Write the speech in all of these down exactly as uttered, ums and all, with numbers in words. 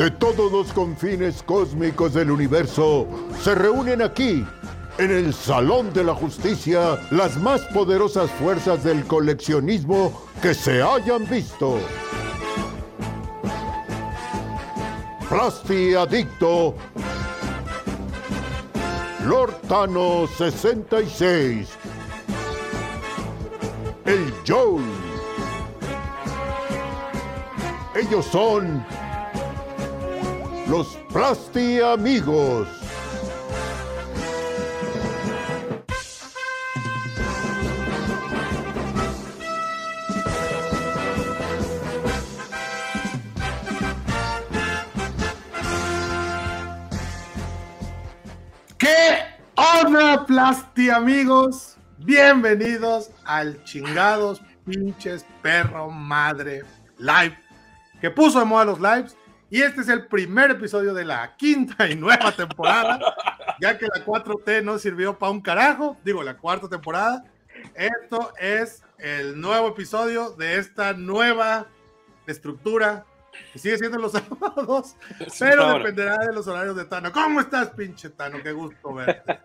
de todos los confines cósmicos del universo se reúnen aquí, en el Salón de la Justicia, las más poderosas fuerzas del coleccionismo que se hayan visto. Plastiadicto, Lortano sesenta y seis, El Joe. Ellos son los Plastiamigos. Plastiamigos, bienvenidos al chingados pinches perro madre live que puso de moda los lives, y este es el primer episodio de la quinta y nueva temporada, ya que la cuatro T no sirvió para un carajo, digo la cuarta temporada. Esto es el nuevo episodio de esta nueva estructura que sigue siendo los sábados, pero ahora dependerá de los horarios de Tano. ¿Cómo estás, pinche Tano? Qué gusto verte.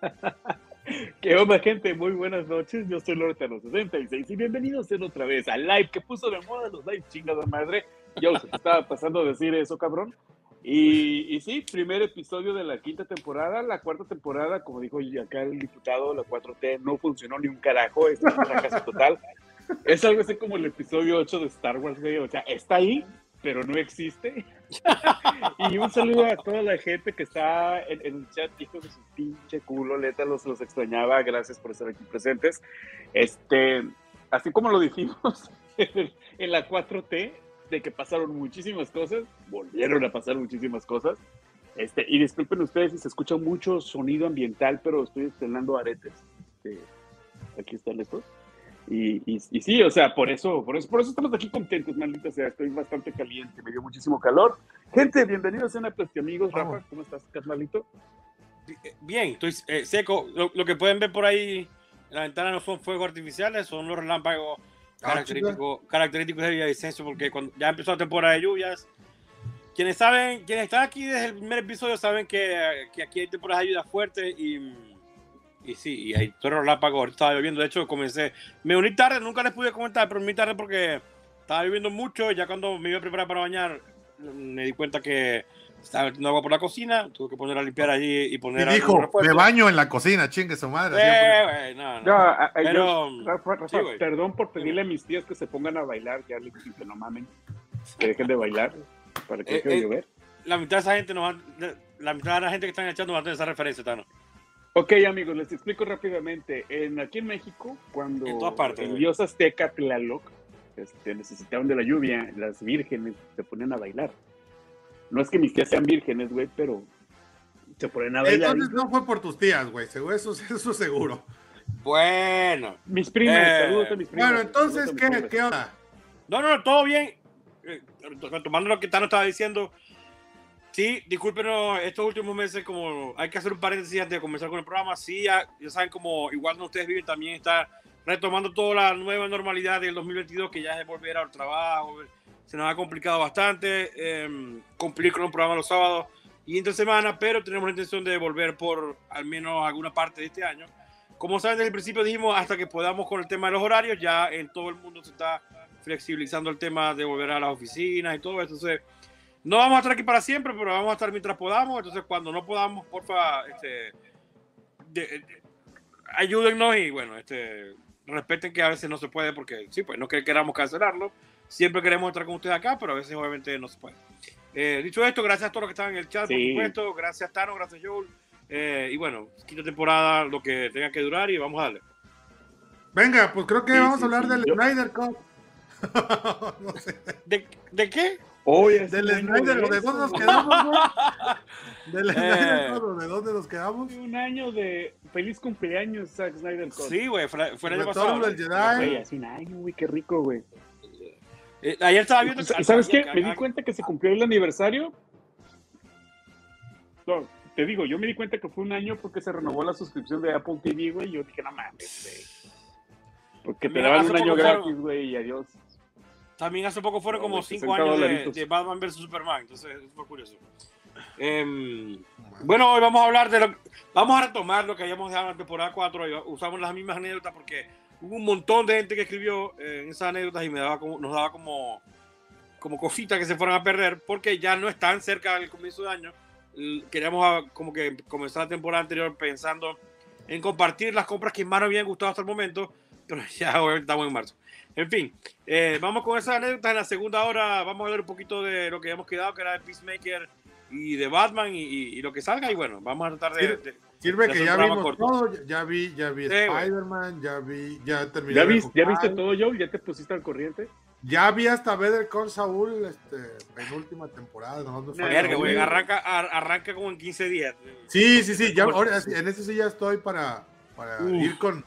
¿Qué onda, gente? Muy buenas noches. Yo soy Lortano sesenta y seis y bienvenidos otra vez al live que puso de moda los live, chingada madre. Yo se te estaba pasando a decir eso, cabrón. Y, y sí, primer episodio de la quinta temporada. La cuarta temporada, como dijo acá el diputado, la cuatro T no funcionó ni un carajo. Es un fracaso total. Es algo así como el episodio ocho de Star Wars, ¿sí? O sea, está ahí, pero no existe. Y un saludo a toda la gente que está en, en el chat, hijo de su pinche culo, neta, los, los extrañaba, gracias por estar aquí presentes. Este, así como lo dijimos en la cuatro T, de que pasaron muchísimas cosas, volvieron a pasar muchísimas cosas, este, y disculpen ustedes si se escucha mucho sonido ambiental, pero estoy estrenando aretes, este, aquí están estos. Y, y, y sí, o sea, por eso, por eso, por eso estamos aquí contentos, maldita sea, estoy bastante caliente, me dio muchísimo calor. Gente, bienvenidos a Plastiamigos. Rafa, ¿cómo estás, carnalito? Bien, estoy eh, seco. Lo, lo que pueden ver por ahí en la ventana no son fuegos artificiales, son los relámpagos ah, característicos, característicos de Villavicencio, porque cuando ya empezó la temporada de lluvias, quienes saben, quienes están aquí desde el primer episodio saben que, que aquí hay temporadas de lluvias fuertes y... Y sí, y ahí todo el lámpago, ahorita estaba lloviendo. De hecho, comencé, me uní tarde, nunca les pude comentar, pero me uní tarde porque estaba lloviendo mucho. Ya cuando me iba a preparar para bañar, me di cuenta que estaba metiendo agua por la cocina. Tuve que poner a limpiar allí y poner. Y dijo, me baño en la cocina, chingue su madre. Eh, wey, no, no. no a, a, pero, yo, Rafa, Rafa, sí, perdón por pedirle a mis tías que se pongan a bailar. Ya les dije que no mamen, que dejen de bailar. ¿Para qué eh, quiero eh, llover? La mitad de esa gente nos va, la mitad de la gente que están echando va a tener esa referencia, Tano. Ok, amigos, les explico rápidamente. En, aquí en México, cuando en toda parte, el dios azteca Tlaloc este, necesitaban de la lluvia, las vírgenes se ponían a bailar. No es que mis tías sean vírgenes, güey, pero se ponen a bailar. Entonces y... no fue por tus tías, güey, eso, eso seguro. Bueno. Mis primas, eh... saludos a mis primas. Bueno, entonces, ¿qué, ¿qué onda? No, no, no, todo bien. Eh, tomando lo que Tano estaba diciendo... Sí, discúlpenos, estos últimos meses, como hay que hacer un paréntesis antes de comenzar con el programa. Sí, ya, ya saben, como igual no ustedes viven, también está retomando toda la nueva normalidad del dos mil veintidós, que ya es de volver al trabajo. Se nos ha complicado bastante eh, cumplir con un programa los sábados y entre semana, pero tenemos la intención de volver por al menos alguna parte de este año. Como saben, desde el principio dijimos, hasta que podamos con el tema de los horarios, ya en todo el mundo se está flexibilizando el tema de volver a las oficinas y todo eso. Entonces, no vamos a estar aquí para siempre, pero vamos a estar mientras podamos. Entonces, cuando no podamos, porfa, este, de, de, ayúdennos y, bueno, este, respeten que a veces no se puede porque, sí, pues, no queramos cancelarlo. Siempre queremos estar con ustedes acá, pero a veces, obviamente, no se puede. Eh, dicho esto, gracias a todos los que estaban en el chat, sí, por supuesto. Gracias, Tano, gracias, Joel. Eh, y, bueno, quinta temporada, lo que tenga que durar y vamos a darle. Venga, pues creo que sí, vamos sí, a hablar sí, del yo... Snyder Cup. No sé. ¿De, ¿De qué? Oye, del Snyder, de, ¿de dónde nos quedamos, güey? Del Snyder, ¿de dónde nos quedamos? Un año de feliz cumpleaños, Zack Snyder. Sí, güey, fue, fue el año pasado. Retorno del Jedi. Hace un año, güey, qué rico, güey. Eh, ayer estaba viendo... ¿Y sabes qué? Me di cuenta que se cumplió el aniversario. No, te digo, yo me di cuenta que fue un año porque se renovó la suscripción de Apple T V, güey, y yo dije, no mames, güey. Porque te daban un año gratis, güey, y adiós. También hace poco fueron como cinco años de, de Batman versus. Superman, entonces es muy curioso. Eh, bueno, hoy vamos a hablar de lo, vamos a retomar lo que habíamos dejado en la temporada cuatro. Usamos las mismas anécdotas porque hubo un montón de gente que escribió eh, en esas anécdotas y me daba como, nos daba como, como cositas que se fueron a perder porque ya no están cerca del comienzo de año. Queríamos como que comenzar la temporada anterior pensando en compartir las compras que más nos habían gustado hasta el momento, pero ya hoy estamos en marzo. En fin, eh, vamos con esas anécdotas. En la segunda hora vamos a hablar un poquito de lo que habíamos quedado, que era de Peacemaker y de Batman y, y, y lo que salga. Y bueno, vamos a tratar de... de Sirve de que ya vimos corto. todo, ya vi, ya vi sí, Spider-Man, ya vi, ya terminé. ¿Ya, vis, ¿Ya viste todo, Joe? ¿Ya te pusiste al corriente? Ya vi hasta Better Call Saul, este, en última temporada. No, no Verga, güey, arranca, ar, arranca como en quince días. Sí, sí, sí, ya, ahora, en eso sí ya estoy para, para ir con...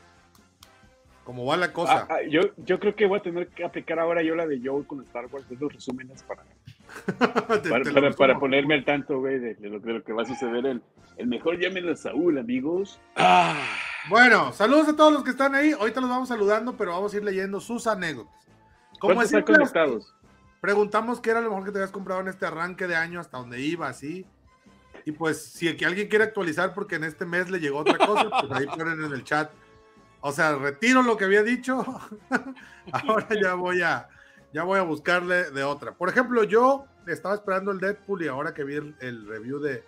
Como va la cosa. Ah, ah, yo, yo creo que voy a tener que aplicar ahora yo la de Joe con Star Wars, esos resúmenes para, te, para, te para, para ponerme al tanto, güey, de, de, lo, de lo que va a suceder. El, el mejor llámenlo a Saúl, amigos. Ah. Bueno, saludos a todos los que están ahí. Ahorita los vamos saludando, pero vamos a ir leyendo sus anécdotas. ¿Cómo están conectados? Preguntamos qué era lo mejor que te habías comprado en este arranque de año, hasta dónde iba, así. Y pues, si aquí alguien quiere actualizar porque en este mes le llegó otra cosa, pues ahí ponen en el chat. O sea, retiro lo que había dicho. Ahora ya voy a ya voy a buscarle de otra. Por ejemplo, yo estaba esperando el Deadpool y ahora que vi el, el review de,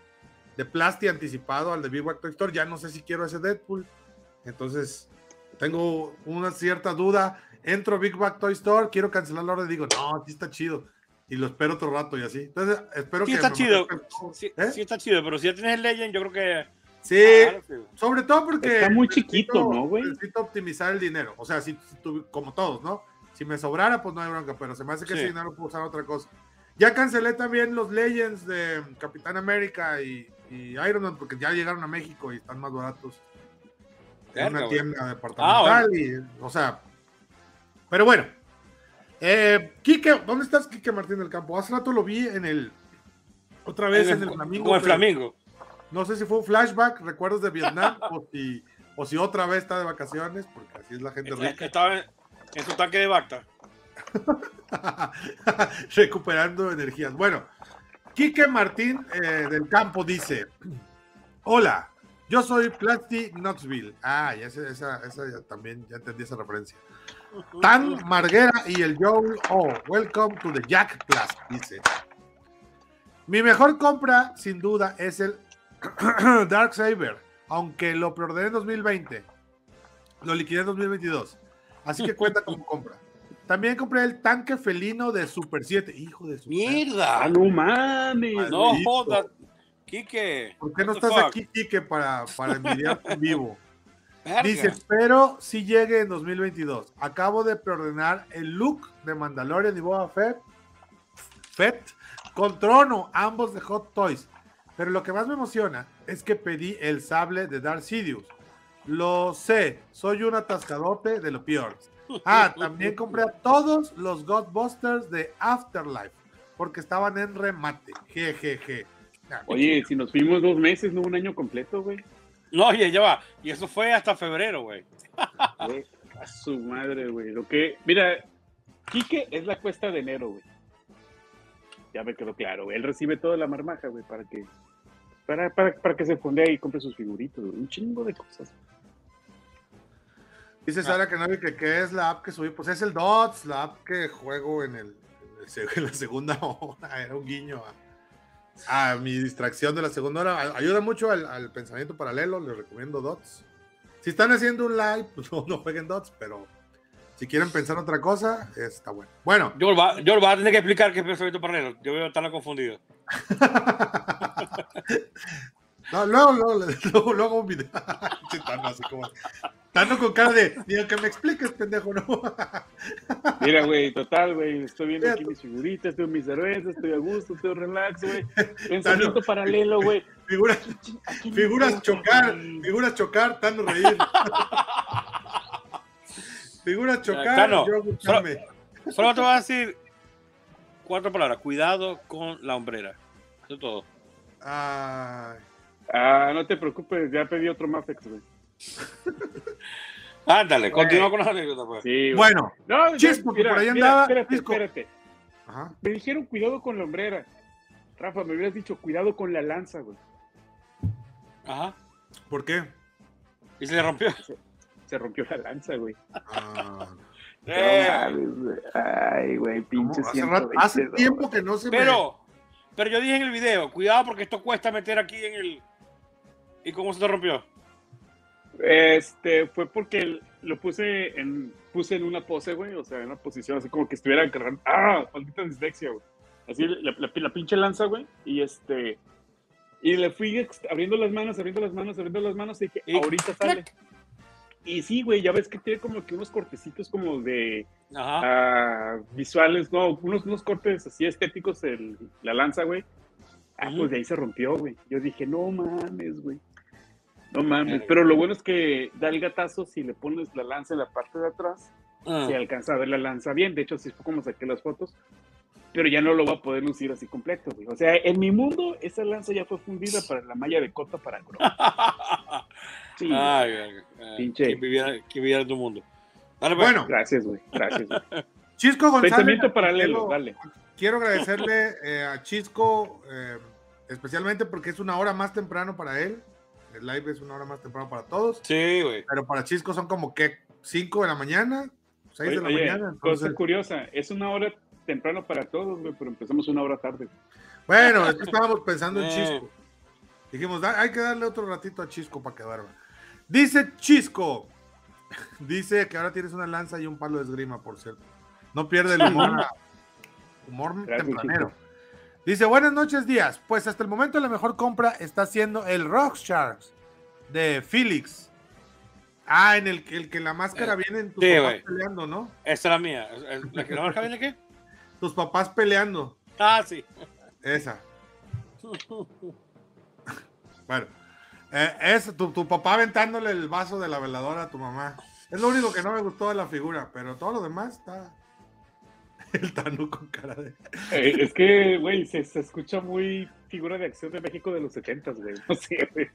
de Plasti anticipado al de Big Bad Toy Store, ya no sé si quiero ese Deadpool. Entonces, tengo una cierta duda. Entro a Big Bad Toy Store, quiero cancelar la orden y digo, no, sí está chido. Y lo espero otro rato y así. Entonces, espero sí que... Está chido. Sí, ¿eh? Sí está chido, pero si ya tienes el Legend, yo creo que... Sí, claro, sobre todo porque... Está muy chiquito, necesito, ¿no, güey? Necesito optimizar el dinero. O sea, si, si tu, como todos, ¿no? Si me sobrara, pues no hay bronca, pero se me hace que sí. Ese dinero puedo usar otra cosa. Ya cancelé también los Legends de Capitán América y, y Iron Man, porque ya llegaron a México y están más baratos. Verga, en una güey. tienda departamental. Ah, y, o sea... Pero bueno. Eh, Quique, ¿dónde estás, Quique Martín del Campo? Hace rato lo vi en el... Otra vez en el, en el Flamingo. Con el Flamingo. No sé si fue un flashback, recuerdos de Vietnam, o, si, o si otra vez está de vacaciones, porque así es la gente rica. Estaba en, en su tanque de Bacta. Recuperando energías. Bueno, Quique Martín eh, del Campo dice, hola, yo soy Plasti Knoxville. Ah, y esa, esa, esa ya, también ya entendí esa referencia. Tan Marguera y el Joe, oh, welcome to the Jack Plus, dice. Mi mejor compra, sin duda, es el Darksaber, aunque lo preordené en dos mil veinte, lo liquidé en dos mil veintidós, así que cuenta como compra. También compré el tanque felino de Super siete, hijo de su mierda, no mames, no jodas, Quique. ¿Por qué no estás aquí, Quique, para, para envidiar en vivo? Dice, espero si llegue en dos mil veintidós. Acabo de preordenar el look de Mandalorian y Boba Fett, Fett con Trono, ambos de Hot Toys. Pero lo que más me emociona es que pedí el sable de Darth Sidious. Lo sé, soy un atascadote de lo peor. Ah, también compré a todos los Ghostbusters de Afterlife, porque estaban en remate. Jejeje. Nah, oye, si nos fuimos dos meses, no un año completo, güey. No, oye, ya va. Y eso fue hasta febrero, güey. A su madre, güey. Lo que... Mira, Quique es la cuesta de enero, güey. Ya me quedó claro, güey. Él recibe toda la marmaja, güey, para que... Para, para, para que se fonde ahí y compre sus figuritos, un chingo de cosas. Dice Sara Canavi que qué es la app que subí. Pues es el Dots, la app que juego en, el, en, el, en la segunda hora. Era un guiño a, a mi distracción de la segunda hora. Ayuda mucho al, al pensamiento paralelo, les recomiendo Dots. Si están haciendo un live, pues no, no jueguen Dots, pero si quieren pensar otra cosa, está bueno. Bueno. Yo va, yo va a tener que explicar qué es pensamiento paralelo. Yo voy a estar confundido. No, luego, luego, luego, luego un video. Tano, así como, Tano con cara de, digo, que me expliques, pendejo, ¿no? Mira, güey, total, güey, estoy viendo Mira, aquí mis figuritas, tengo mis cervezas, estoy a gusto, estoy relax, güey. Pensamiento Tano, paralelo, güey. Figuras, figuras chocar, figuras chocar, Tano reír. Figuras chocar, Tano, yo escucharme. Solo, solo te voy a decir cuatro palabras. Cuidado con la hombrera. Eso es todo. Ay. Ah, no te preocupes, ya pedí otro Mafex, güey. Ándale, continúa con las anécdotas, pues. Sí, bueno, no, Chispo, mira, por ahí andaba. Mira, espérate, Chisco. espérate. Ajá. Me dijeron cuidado con la hombrera. Rafa, me hubieras dicho cuidado con la lanza, güey. Ajá. ¿Por qué? ¿Y se le rompió? Se, se rompió la lanza, güey. Ah. Ay, güey, pinche ciento veinte. Hace tiempo que no se pero, me... pero yo dije en el video, cuidado porque esto cuesta meter aquí en el... ¿Y cómo se te rompió? Este, fue porque lo puse en, puse en una pose, güey, o sea, en una posición así como que estuviera cargando. ¡Ah! Maldita dislexia, güey. Así, la, la, la pinche lanza, güey, y este... Y le fui abriendo las manos, abriendo las manos, abriendo las manos, y dije, y ahorita sale. Y sí, güey, ya ves que tiene como que unos cortecitos como de uh, visuales, no, unos, unos cortes así estéticos, el, la lanza, güey. Ah, pues de ahí se rompió, güey. Yo dije, no mames, güey. No mames. Pero lo bueno es que da el gatazo, si le pones la lanza en la parte de atrás, ah. se alcanza a ver la lanza bien. De hecho, así fue como saqué las fotos. Pero ya no lo va a poder lucir así completo, güey. O sea, en mi mundo, esa lanza ya fue fundida para la malla de cota para Gro. Sí, ay, ay, ay, pinche. Que viviera, que viviera en tu mundo. Dale, bueno. Gracias, güey. Gracias, güey. Chisco González. Pensamiento paralelo, dale. Quiero agradecerle eh, a Chisco, eh, especialmente porque es una hora más temprano para él. El live es una hora más temprano para todos. Sí, güey. Pero para Chisco son como que cinco de la mañana, seis de la mañana. Entonces... Cosa curiosa, es una hora temprano para todos, güey, pero empezamos una hora tarde. Bueno, es que estábamos pensando en Chisco. Dijimos, hay que darle otro ratito a Chisco para que duerma. Dice Chisco, dice que ahora tienes una lanza y un palo de esgrima, por cierto. No pierde el humor, humor tempranero. Chico. Dice, buenas noches, Díaz. Pues hasta el momento la mejor compra está siendo el Rocksharks de Felix. Ah, en el, el que la máscara eh, viene en tus sí, papás wey. peleando, ¿no? Esa es la mía. ¿La que la máscara viene qué? Tus papás peleando. Ah, sí. Esa. Bueno. Eh, es tu, tu papá aventándole el vaso de la veladora a tu mamá. Es lo único que no me gustó de la figura, pero todo lo demás está... El Tano con cara de... Eh, es que, güey, se, se escucha muy figura de acción de México de los setentas, güey. No sé, güey.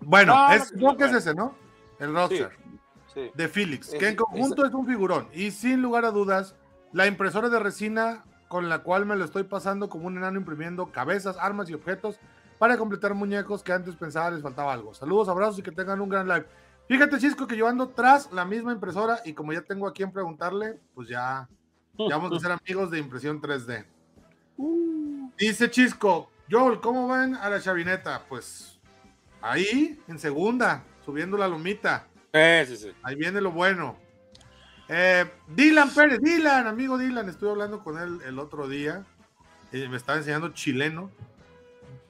Bueno, no, es, creo que es ese, ¿no? El roster sí, sí. de Felix, es, que en conjunto es... es un figurón. Y sin lugar a dudas, la impresora de resina con la cual me lo estoy pasando como un enano imprimiendo cabezas, armas y objetos para completar muñecos que antes pensaba les faltaba algo. Saludos, abrazos y que tengan un gran live. Fíjate, Chisco, que yo ando tras la misma impresora y como ya tengo a quien preguntarle, pues ya... Ya vamos a ser amigos de impresión tres D. Uh. Dice Chisco, Joel, ¿cómo van a la chavineta? Pues ahí, en segunda, subiendo la lomita. Eh, sí, sí. Ahí viene lo bueno. Eh, Dylan Pérez, Dylan, amigo Dylan, estuve hablando con él el otro día. Y me estaba enseñando chileno.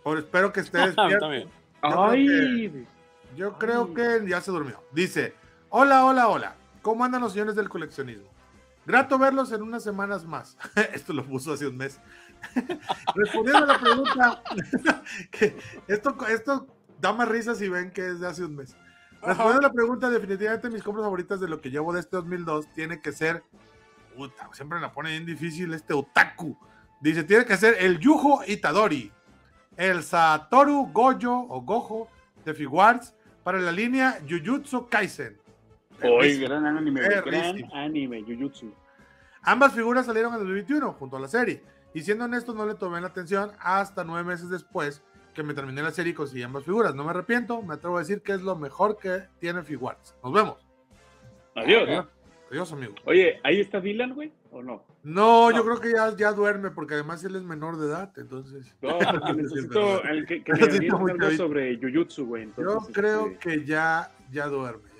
Por, espero que esté despierto. Yo, Ay. Creo que, yo creo Ay. que ya se durmió. Dice, hola, hola, hola. ¿Cómo andan los señores del coleccionismo? Grato verlos en unas semanas más. Esto lo puso hace un mes. Respondiendo a la pregunta, que esto, esto da más risa si ven que es de hace un mes. Respondiendo a la pregunta, definitivamente mis compras favoritas de lo que llevo de este dos mil dos tiene que ser, puta, siempre la pone bien difícil este otaku. Dice, tiene que ser el Yujo Itadori, el Satoru Gojo o Gojo de Figuarts para la línea Jujutsu Kaisen. Hoy, gran anime, gran anime, Jujutsu. Ambas figuras salieron en el dos mil veintiuno junto a la serie. Y siendo honesto, no le tomé la atención hasta nueve meses después que me terminé la serie y conseguí ambas figuras. No me arrepiento, me atrevo a decir que es lo mejor que tiene Figuarts. Nos vemos. Adiós. Adiós, Adiós amigo. Oye, ¿ahí está Dylan, güey? ¿O no? No, no. yo creo que ya, ya duerme, porque además él es menor de edad, entonces... No, necesito el que, que me necesito algo sobre Jujutsu, güey. Yo creo este... que ya, ya duerme.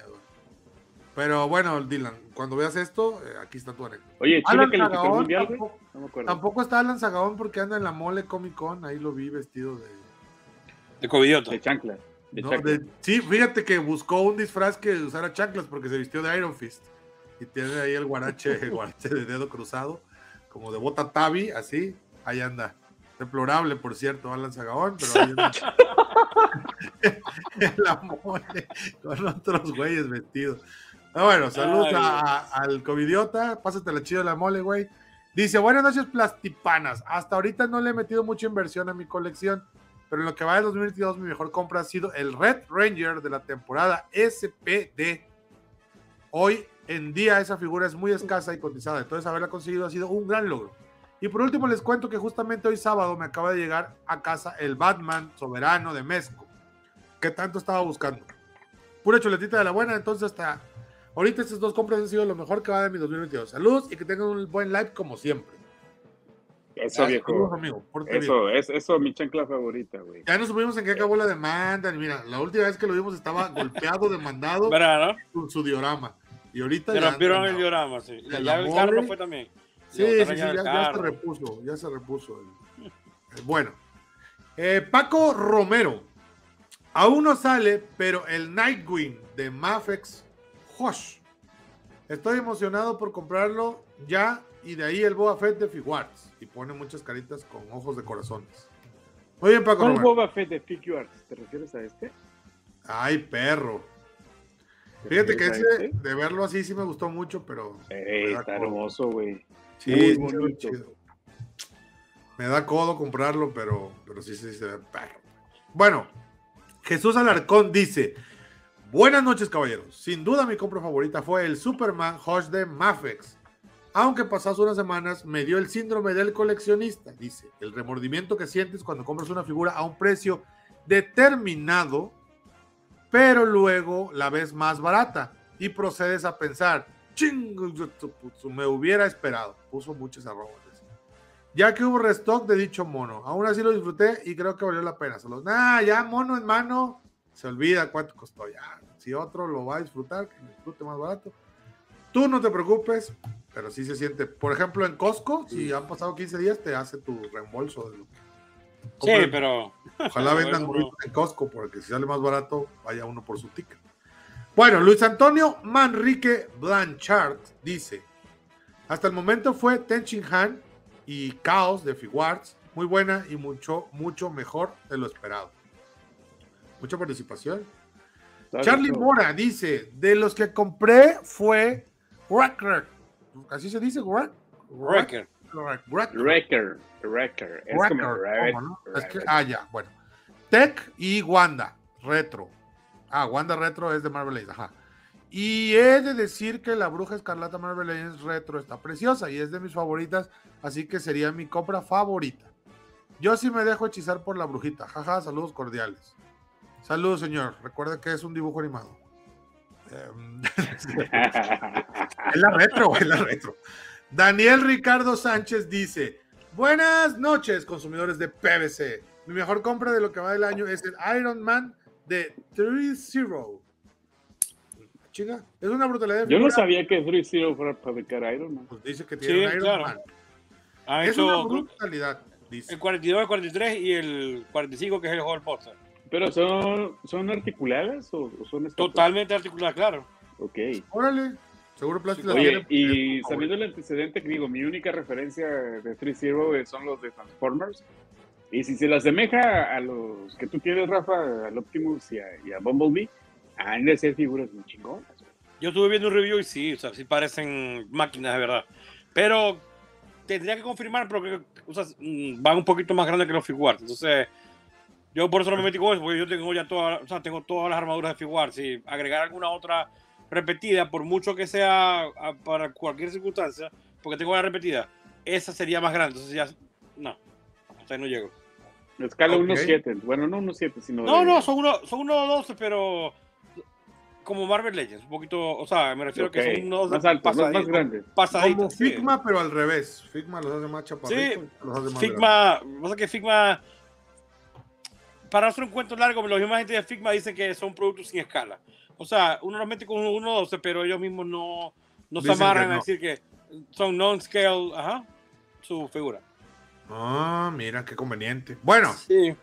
Pero bueno, Dylan, cuando veas esto, eh, aquí está tu anécdota. Oye, Chile, que le quitó el mundial, güey. No me acuerdo. Tampoco está Alan Sagaón porque anda en la mole Comic Con, ahí lo vi vestido de... De covidiota. De chanclas. De no, chanclas. De... Sí, fíjate que buscó un disfraz que usara chanclas porque se vistió de Iron Fist. Y tiene ahí el guarache, el guarache de dedo cruzado, como de bota tabi, así, ahí anda. Deplorable, por cierto, Alan Sagaón, pero ahí anda. El amor con otros güeyes vestidos. Ah, bueno, saludos al covidiota, pásatela chido de la mole, güey. Dice, buenas noches, plastipanas. Hasta ahorita no le he metido mucha inversión a mi colección, pero en lo que va de dos mil veintidós mi mejor compra ha sido el Red Ranger de la temporada S P D Hoy en día esa figura es muy escasa y cotizada, entonces haberla conseguido ha sido un gran logro. Y por último les cuento que justamente hoy sábado me acaba de llegar a casa el Batman soberano de Mezco, que tanto estaba buscando. Pura chuletita de la buena, entonces hasta ahorita estas dos compras han sido lo mejor que va de mi dos mil veintidós. Saludos y que tengan un buen live como siempre. Eso, viejo. Amigo, eso, es, eso, mi chancla favorita, güey. Ya no supimos en qué acabó la demanda. Mira, la última vez que lo vimos estaba golpeado, demandado, ¿verdad, no? Con su diorama. Y ahorita se ya... rompieron el diorama, sí. Ya el, el carro fue también. Sí, sí, sí, ya, ya se repuso, ya se repuso. Eh. Bueno. Eh, Paco Romero. Aún no sale, pero el Nightwing de Mafex, Josh. Estoy emocionado por comprarlo ya. Y de ahí el Boba Fett de Figuarts. Y pone muchas caritas con ojos de corazones. Muy bien, Paco. ¿Cuál Boba Fett de Figuarts? ¿Te refieres a este? Ay, perro. Fíjate que ese, este? de verlo así, sí me gustó mucho, pero... Ey, está codo. Hermoso, güey. Sí, muy bonito. Chido. Me da codo comprarlo, pero, pero sí, sí, se ve perro. Bueno, Jesús Alarcón dice... Buenas noches, caballeros. Sin duda mi compra favorita fue el Superman Hush de Mafex. Aunque pasadas unas semanas me dio el síndrome del coleccionista, dice, el remordimiento que sientes cuando compras una figura a un precio determinado, pero luego la ves más barata y procedes a pensar, chingo, me hubiera esperado, puso muchas arrobas, ya que hubo restock de dicho mono, aún así lo disfruté y creo que valió la pena. Saludos. Nah, ya mono en mano, se olvida cuánto costó ya, si otro lo va a disfrutar, que disfrute más barato, tú no te preocupes. Pero sí se siente, por ejemplo, en Costco, si han pasado quince días, te hace tu reembolso. De lo que... Sí, pero... Ojalá vendan bueno, en Costco, porque si sale más barato, vaya uno por su ticket. Bueno, Luis Antonio Manrique Blanchard dice, hasta el momento fue Tenchin Han y Chaos de Figuarts, muy buena y mucho, mucho mejor de lo esperado. Mucha participación. Charlie todo. Mora dice, de los que compré fue Wrecker. ¿Así se dice? Wrecker. Wrecker. Wrecker. Es como Rabbit. ¿No? Es que, ah, ya, bueno. Tech y Wanda Retro. Ah, Wanda Retro es de Marvel Legends, ajá. Y he de decir que la Bruja Escarlata Marvel Legends Retro está preciosa y es de mis favoritas, así que sería mi compra favorita. Yo sí me dejo hechizar por la brujita, jaja, saludos cordiales. Saludos, señor. Recuerda que es un dibujo animado. Es la retro, es la retro. Daniel Ricardo Sánchez dice, buenas noches consumidores de P V C, mi mejor compra de lo que va del año es el Iron Man de tres cero. Chica, es una brutalidad de figura. Yo no sabía que tres cero fuera para fabricar Iron Man, pues dice que tiene sí, Iron claro. Man ah, es una brutalidad, dice. El cuarenta y dos, el cuarenta y tres y el cuarenta y cinco que es el Hall Poster. ¿Pero son, son articuladas o, o son estos? Totalmente articuladas, claro. Ok. Órale. Seguro Plasti la tiene. Y sabiendo el antecedente, que digo, mi única referencia de tres cero son los de Transformers. Y si se le asemeja a los que tú tienes, Rafa, al Optimus y a, y a Bumblebee, han de ser figuras muy chingonas. Yo estuve viendo un review y sí, o sea, sí parecen máquinas de verdad. Pero tendría que confirmar porque o sea, van un poquito más grandes que los Figuarts. Entonces... Yo por eso no me metí con eso, porque yo tengo ya todas, o sea, tengo todas las armaduras de Figuarts. Si agregar alguna otra repetida, por mucho que sea a, para cualquier circunstancia, porque tengo la repetida, esa sería más grande. Entonces ya, no, hasta ahí no llego. Escala okay. uno punto siete, bueno, no uno punto siete, sino... No, de... no, son uno punto doce, son pero como Marvel Legends, un poquito, o sea, me refiero okay. a que son uno punto doce más altos, pasaditos, más grandes. Pasaditos, como Figma, sí. Pero al revés. Figma los hace más chaparritos. Sí, los hace más Figma, pasa que Figma... Para hacer un cuento largo, los mismos gente de Figma dicen que son productos sin escala. O sea, uno los mete con uno punto doce, pero ellos mismos no, no se amarran no. a decir que son non-scale, ajá, su figura. Ah, mira, qué conveniente. Bueno, sí.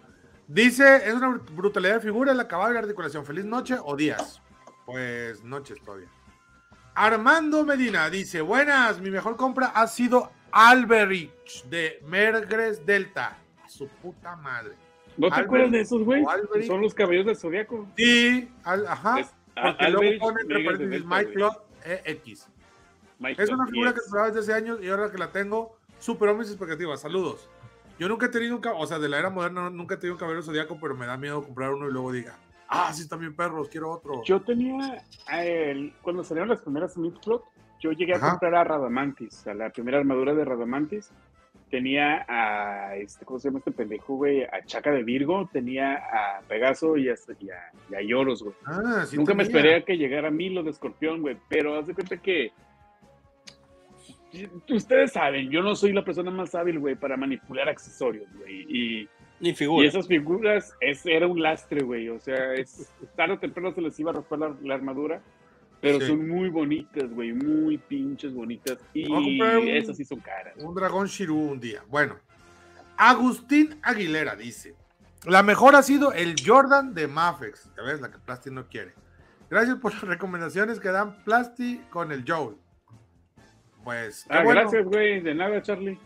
Dice, es una brutalidad de figura, la acabada de la articulación. Feliz noche o días. Pues noches todavía. Armando Medina dice, buenas, mi mejor compra ha sido Alberich de Mergres Delta. A su puta madre. ¿No te Albert, acuerdas de esos, güey? Son los caballos del Zodíaco. Sí, al, ajá. Es, a, porque Albert, luego ponen entre paréntesis Myth Cloth E X. Es una figura yes. que esperaba desde hace años y ahora que la tengo, superó mis expectativas. Saludos. Yo nunca he tenido un caballo, o sea, de la era moderna nunca he tenido un caballero zodíaco, pero me da miedo comprar uno y luego diga, ah, sí, también perros, quiero otro. Yo tenía, el, cuando salieron las primeras Myth Cloth, yo llegué a Ajá. comprar a Radamantis, a la primera armadura de Radamantis. Tenía a, este, ¿cómo se llama este pendejo, güey? A Chaca de Virgo, tenía a Pegaso y a, y a, y a Yoros, güey. Ah, sí. Nunca tenía. Me esperé a que llegara a Milo de Escorpión, güey, pero haz de cuenta que... Ustedes saben, yo no soy la persona más hábil, güey, para manipular accesorios, güey, y... Ni figuras. Y esas figuras, es, era un lastre, güey, o sea, es, tarde o temprano se les iba a raspar la, la armadura, pero sí. Son muy bonitas, güey, muy pinches bonitas, y un, esas sí son caras. Un dragón Shirú un día. Bueno, Agustín Aguilera dice, la mejor ha sido el Jordan de Mafex, ya ves, la que Plasti no quiere. Gracias por las recomendaciones que dan Plasti con el Joe. Pues, ah, bueno. Gracias, güey, de nada, Charlie.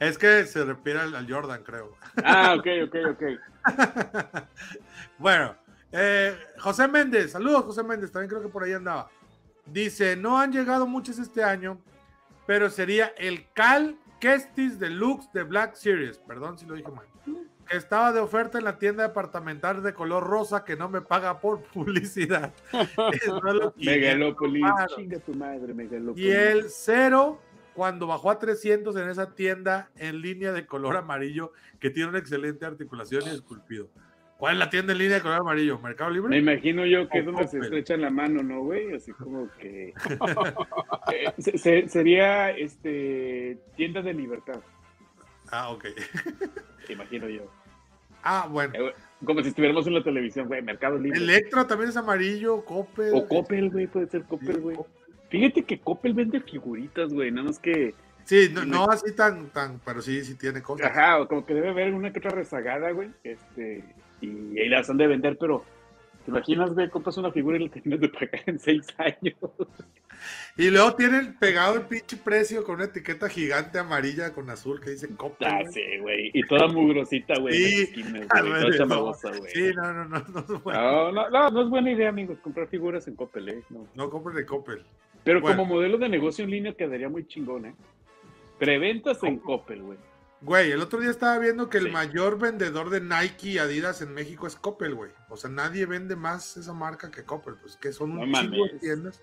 Es que se refiere al Jordan, creo. Ah, ok, ok, ok. Bueno, eh, José Méndez, saludos José Méndez, también creo que por ahí andaba. Dice, no han llegado muchos este año, pero sería el Cal Kestis Deluxe de Black Series, perdón si lo dije mal, que estaba de oferta en la tienda departamental de color rosa que no me paga por publicidad. No Megalopolis, chinga tu madre, Megalopolis. Y el cero... cuando bajó a trescientos en esa tienda en línea de color amarillo que tiene una excelente articulación y esculpido. ¿Cuál es la tienda en línea de color amarillo? ¿Mercado Libre? Me imagino yo que es donde se estrechan la mano, ¿no, güey? Así como que... se, se, sería este tiendas de libertad. Ah, ok. Te imagino yo. Ah, bueno. Eh, como si estuviéramos en la televisión, güey, Mercado Libre. Electra también es amarillo, Coppel. O Coppel, güey, puede ser Coppel, güey. Fíjate que Coppel vende figuritas, güey, nada más que... Sí, no, no así tan, tan, pero sí, sí tiene cosas. Ajá, como que debe haber una que otra rezagada, güey, este, y ahí las han de vender, pero te imaginas, güey, compras una figura y la terminas de pagar en seis años. Y luego tienen pegado el pinche precio con una etiqueta gigante amarilla con azul que dice Coppel. Ah, güey. Sí, güey, y toda mugrosita, güey. Sí, esquinas, güey, ver, toda chamagosa, güey. Sí, no, no, no, no es buena. No, no, no, no es buena idea, amigos, comprar figuras en Coppel, eh. No, no compren de Coppel. Pero bueno, como modelo de negocio en línea quedaría muy chingón, ¿eh? Preventas en Coppel, güey. Güey, el otro día estaba viendo que sí. El mayor vendedor de Nike y Adidas en México es Coppel, güey. O sea, nadie vende más esa marca que Coppel, pues que son no un chingo de tiendas.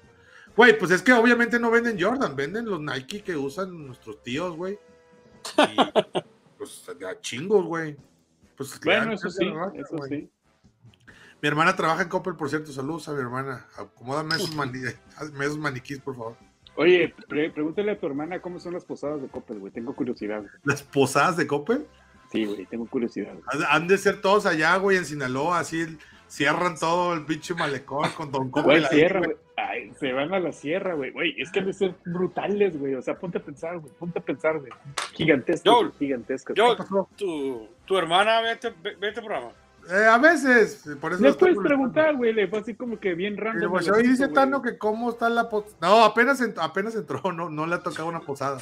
Güey, pues es que obviamente no venden Jordan, venden los Nike que usan nuestros tíos, güey. Y pues a chingos, güey. Pues, bueno, eso sí, marca, eso wey. Sí. Mi hermana trabaja en Coppel, por cierto, saludos a mi hermana, acomódame esos, mani esos maniquís, por favor. Oye, pre pregúntale a tu hermana cómo son las posadas de Coppel, güey, tengo curiosidad. Güey. ¿Las posadas de Coppel? Sí, güey, tengo curiosidad. Güey. Han de ser todos allá, güey, en Sinaloa, así cierran todo el pinche malecón con Don Coppel. Güey, cierra, güey. Ay, se van a la sierra, güey, güey, es que han de ser brutales, güey, o sea, ponte a pensar, güey, ponte a pensar, güey, gigantescas, gigantescas. Yo, tu, tu hermana, vete, vete programa. Eh, a veces, por eso... Le puedes preguntar, güey, le fue así como que bien random. Pues hoy dice Tano que cómo está la posada. No, apenas, ent apenas entró, no, no le ha tocado una posada.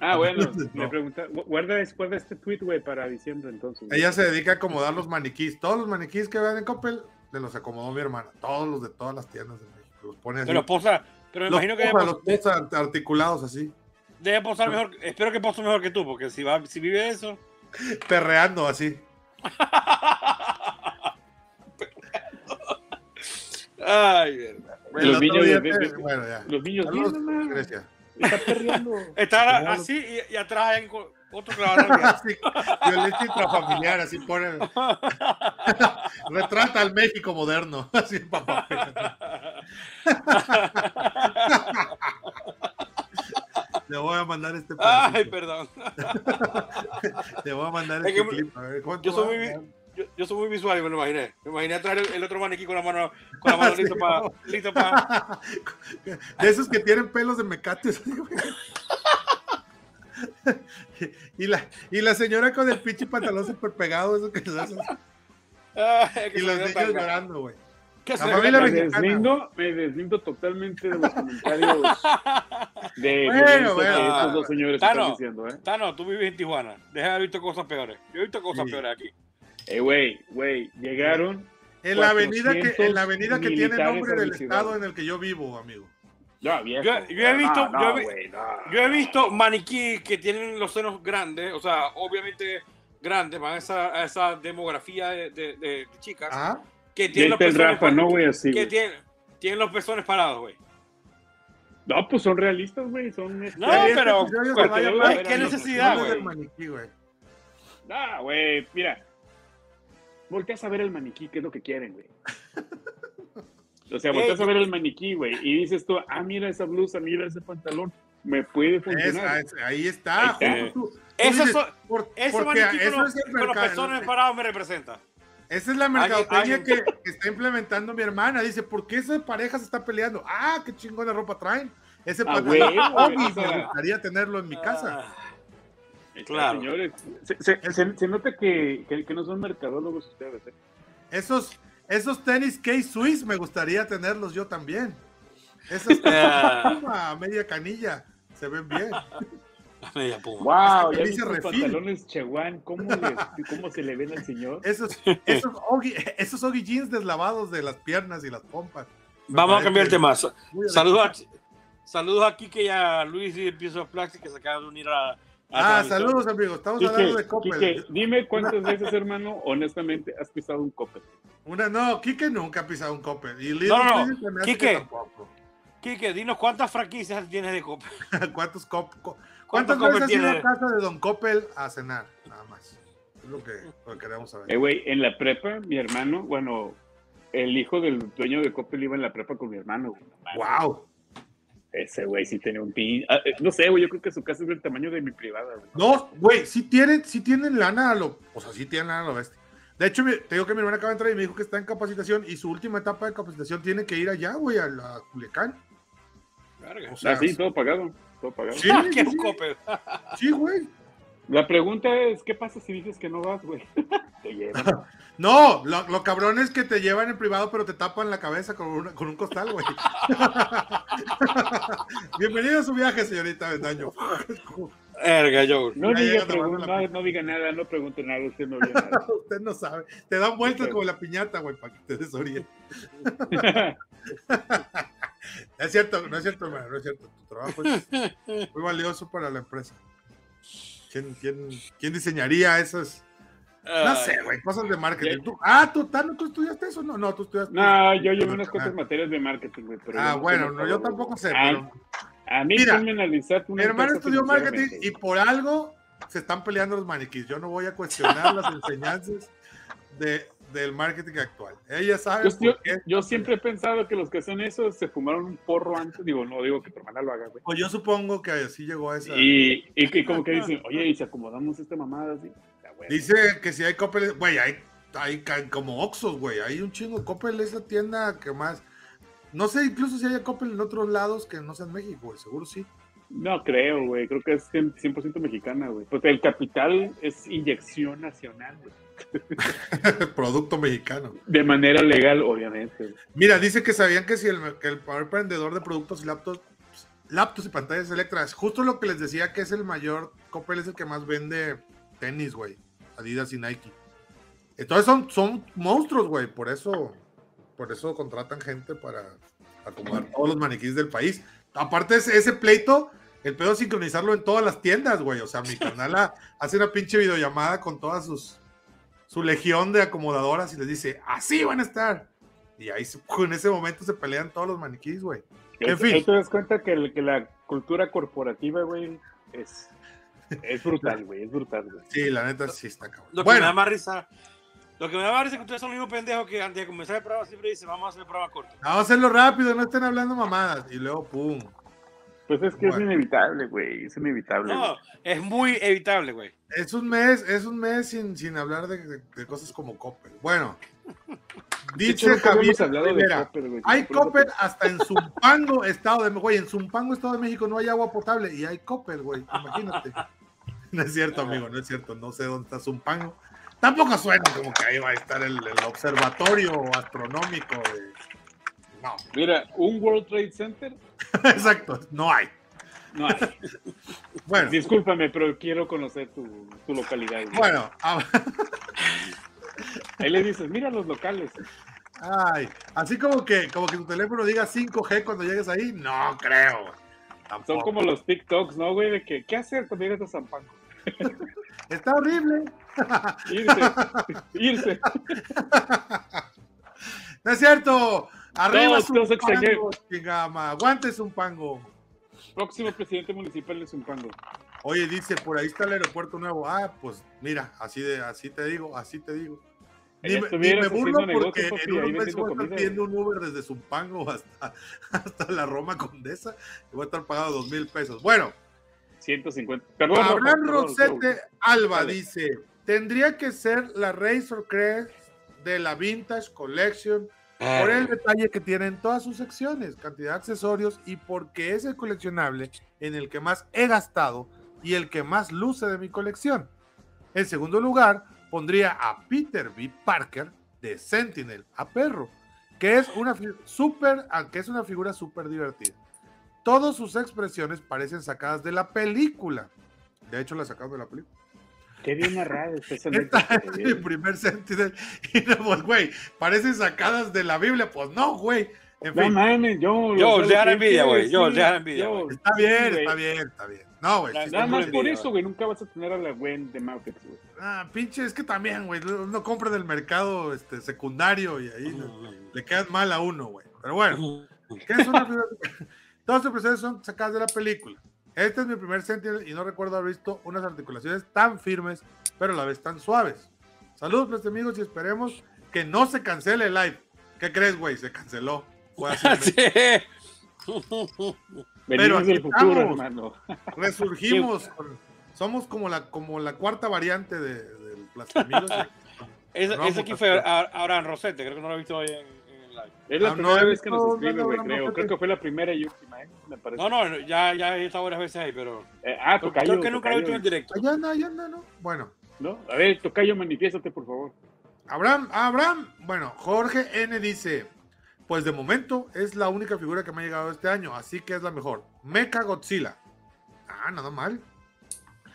Ah, bueno, le pregunta, guarda después de este tweet, güey, para diciembre entonces. Wey. Ella se dedica a acomodar los maniquís. Todos los maniquís que vean en Coppel, le los acomodó mi hermana. Todos los de todas las tiendas de México. Los pone así. Pero posa, pero me los imagino que... Posa, los posa de... articulados así. Debe posar mejor, espero que pose mejor que tú, porque si, va, si vive eso... Perreando así. Ay, verdad. Bueno, los, niños, día, ve, bueno, ya. Los niños Saludos, bien, está perdiendo. Está no, así y, y atrás hay otro clavador. Violencia intrafamiliar, así pone. Retrata al México moderno. Así papá. Le voy a mandar este pedacito. Ay, perdón. Le voy a mandar es este clip. A ver, yo, soy muy, yo, yo soy muy visual y me lo imaginé. Me imaginé traer el, el otro maniquí con la mano, con la mano sí, lista para... Listo pa. De esos que tienen pelos de mecates. y, la, y la señora con el pinche pantalón súper pegado. Eso que se hace. Ah, es que y los niños para llorando, güey. Me deslindo, me deslindo totalmente de los comentarios de, bueno, bueno, de estos dos señores Tano, que están diciendo, ¿eh? Tano, tú vives en Tijuana. Deja de haber visto cosas peores. Yo he visto cosas sí. peores aquí. Eh, güey, güey, llegaron. En la avenida que, en la avenida que tiene nombre del estado en el que yo vivo, amigo. No, yo, yo he visto, no, no, yo, he, wey, no. yo he visto maniquíes que tienen los senos grandes, o sea, obviamente grandes, van a esa, a esa demografía de, de, de, de chicas. ¿Ah? Que tiene los el Rafa, no, güey, así. Que tiene, tienen los pezones parados, güey. No, pues son realistas, güey. Son... No, pero... ¿Qué necesidad, güey? No, güey, mira. Volteas a ver el maniquí, que es lo que quieren, güey. O sea, volteas hey, a ver el maniquí, güey, y dices tú, ah, mira esa blusa, mira ese pantalón, me puede funcionar. Es, ahí está. Ahí está. Tú, tú eso dices, so, por, ese maniquí con los pezones parados me representa. Esa es la mercadotecnia ay, ay, que, que está implementando mi hermana. Dice, ¿por qué esa pareja se está peleando? Ah, qué chingona ropa traen. Ese ah, pantalón, güey, obvio, güey, me gustaría tenerlo en mi casa. Ah. Claro, señores, se, se, se, se nota que, que, que no son mercadólogos ustedes, ¿eh? Esos, esos tenis K-Swiss me gustaría tenerlos yo también. Esas puma, media canilla, se ven bien. La media puma. Wow, ya vi sus pantalones Chewan, ¿cómo, les, ¿cómo se le ven al señor? Esos, esos, oggy, esos oggy jeans deslavados de las piernas y las pompas. Vamos a cambiar el tema. Saludos a, saludos a Kike y a Luis y Piso Plaxi que se acaban de unir a... Ah, saludos, amigos. Estamos Quique, hablando de Coppel. Quique, dime cuántas veces, hermano, honestamente, has pisado un Coppel. Una, no, Quique nunca ha pisado un Coppel. Y no, no, no. Me Quique, tampoco. Quique, dinos cuántas franquicias tienes de Coppel. ¿Cuántos cop, co, ¿Cuántas Coppel veces has ido a casa de Don Coppel a cenar? Nada más. Es lo que, lo que queremos saber. Eh, güey, en la prepa, mi hermano, bueno, el hijo del dueño de Coppel iba en la prepa con mi hermano. ¡Wow! Ese güey sí tiene un pin. Ah, no sé, güey, yo creo que su casa es del tamaño de mi privada, güey. No, güey, sí tienen, sí tienen lana a lo... O sea, sí tienen lana a lo bestia. De hecho, te digo que mi hermana acaba de entrar y me dijo que está en capacitación y su última etapa de capacitación tiene que ir allá, güey, a la Culiacán. Carga. O sea, ah, sí, todo pagado. Todo pagado. Sí, sí, sí. Sí, güey. La pregunta es, ¿qué pasa si dices que no vas, güey? Te llevan. No, lo, lo cabrón es que te llevan en privado, pero te tapan la cabeza con, una, con un costal, güey. Bienvenido a su viaje, señorita Bendaño. Erga, yo. No diga, pregunta, no, no diga nada, no pregunte nada, usted no vio nada. Usted no sabe. Te dan vueltas como la piñata, güey, para que te desorientes. No es cierto, no es cierto, hermano, no es cierto. Tu trabajo es muy valioso para la empresa. ¿Quién, quién, ¿Quién diseñaría esas? Uh, no sé, güey, cosas de marketing. Yeah. ¿Tú, ah, ¿tú, ¿tú, ¿tú estudiaste eso? No, no, tú estudiaste. No, yo llevé unas cuantas materias de marketing, güey. Ah, no, bueno, no, yo tampoco sé. A, pero... a mí mira, me analizaste. Mi hermano estudió marketing y por algo se están peleando los maniquís. Yo no voy a cuestionar las enseñanzas de, del marketing actual. Ella sabe. Yo, yo, yo siempre he pensado que los que hacen eso se fumaron un porro antes. Digo, no digo que tu hermana lo haga, güey. O yo supongo que así llegó a esa. Y, y, y como que dicen, oye, y si acomodamos esta mamada así. Bueno. Dice que si hay Coppel, güey, hay, hay como Oxxos, güey, hay un chingo. Coppel es la tienda que más, no sé incluso si hay Coppel en otros lados que no sea en México, güey, seguro sí. No creo, güey, creo que es cien por ciento mexicana, güey. Pues el capital es inyección nacional, güey. Producto mexicano. De manera legal, obviamente. Wey. Mira, dice que sabían que si el, que el poder vendedor de productos y laptops, laptops y pantallas electras, justo lo que les decía que es el mayor, Coppel es el que más vende tenis, güey. Adidas y Nike. Entonces son, son monstruos, güey. Por eso, por eso contratan gente para acomodar todos los maniquís del país. Aparte ese, ese pleito, el pedo es sincronizarlo en todas las tiendas, güey. O sea, mi canal hace una pinche videollamada con todas sus su legión de acomodadoras y les dice, así van a estar. Y ahí en ese momento se pelean todos los maniquís, güey. En fin. Ahí te das cuenta que, el, que la cultura corporativa, güey, es... Es brutal, güey, es brutal, güey. Sí, la neta sí está cabrón. Lo que bueno. me da más risa, lo que me da más risa es que ustedes son los mismos pendejos que antes de comenzar el programa siempre dicen, vamos a hacer el programa corto. Vamos a hacerlo rápido, no estén hablando mamadas. Y luego, pum. Pues es que bueno. es inevitable, güey, es inevitable. No, güey. Es muy evitable, güey. Es un mes, es un mes sin, sin hablar de, de, de cosas como Coppel. Bueno, dice Javier, mira, Coppel, güey, hay Coppel hasta en Zumpango, Estado de México, güey, en Zumpango, Estado de México no hay agua potable y hay Coppel, güey, imagínate. No es cierto, amigo, no es cierto. No sé dónde está Zumpango. Tampoco suena como que ahí va a estar el, el observatorio astronómico. De... No. Mira, un World Trade Center. Exacto, no hay. No hay. Bueno. Discúlpame, pero quiero conocer tu, tu localidad. ¿No? Bueno. A... Ahí le dices, mira los locales. Ay, así como que, como que tu teléfono diga cinco G cuando llegues ahí. No creo. Tampoco. Son como los TikToks, ¿no, güey? De que, ¿qué hacer cuando llegas a Zumpango? Está horrible. Irse. Irse. ¡No es cierto! ¡Arriba no, no, pango, chingama! ¡Aguante Zumpango! Próximo presidente municipal de Zumpango. Oye, dice, por ahí está el aeropuerto nuevo. Ah, pues mira, así de, así te digo, así te digo. Ni me, ni me burlo porque negocio, en unos meses voy a estar pidiendo un Uber desde Zumpango hasta, hasta la Roma Condesa. Y voy a estar pagado dos mil pesos. Bueno. ciento cincuenta. Perdón, Abraham no, Roxete no, no, no. Alba vale. Dice, tendría que ser la Razor Crest de la Vintage Collection ah. por el detalle que tiene en todas sus secciones, cantidad de accesorios y porque es el coleccionable en el que más he gastado y el que más luce de mi colección. En segundo lugar, pondría a Peter B. Parker de Sentinel, a Perro, que es una, super, que es una figura súper divertida. Todas sus expresiones parecen sacadas de la película. De hecho, la sacaron de la película. Qué bien narrado. Esta es mi primer Sentinel. Y pues, güey, parecen sacadas de la Biblia. Pues no, güey. En no, fin. Mames, yo... Yo, le haré envidia, güey. Yo, le haré envidia, güey. Está bien, está bien, está bien. No, güey. Nada más por eso, güey. Nunca vas a tener a la Gwen de Mafex, güey. Ah, pinche, es que también, güey. Uno compra del mercado este, secundario y ahí oh, le, le quedas mal a uno, güey. Pero bueno. ¿Qué es una figura? Todas sus presentaciones son sacadas de la película. Este es mi primer Sentinel y no recuerdo haber visto unas articulaciones tan firmes, pero a la vez tan suaves. Saludos, Plastiamigos, y esperemos que no se cancele el live. ¿Qué crees, güey? Se canceló. Sí. Pero aquí del futuro, estamos, hermano. Resurgimos. Con, somos como la, como la cuarta variante de, del Plastiamigos. Es, no, es aquí fue Abraham Rosete, creo que no lo he visto hoy en... Es la no, primera no, vez que nos no, escribe, güey, no, no, creo. No, no, creo que fue la primera y última, ¿eh? Me parece. No, no, ya, ya he estado varias veces ahí, pero... Eh, ah, Tocayo. Creo que nunca lo he visto en directo. Allá anda, allá anda, ¿no? Bueno. ¿No? A ver, Tocayo, manifiéstate, por favor. Abraham, Abraham. Bueno, Jorge N. dice, pues de momento es la única figura que me ha llegado este año, así que es la mejor. Mecha Godzilla. Ah, nada mal.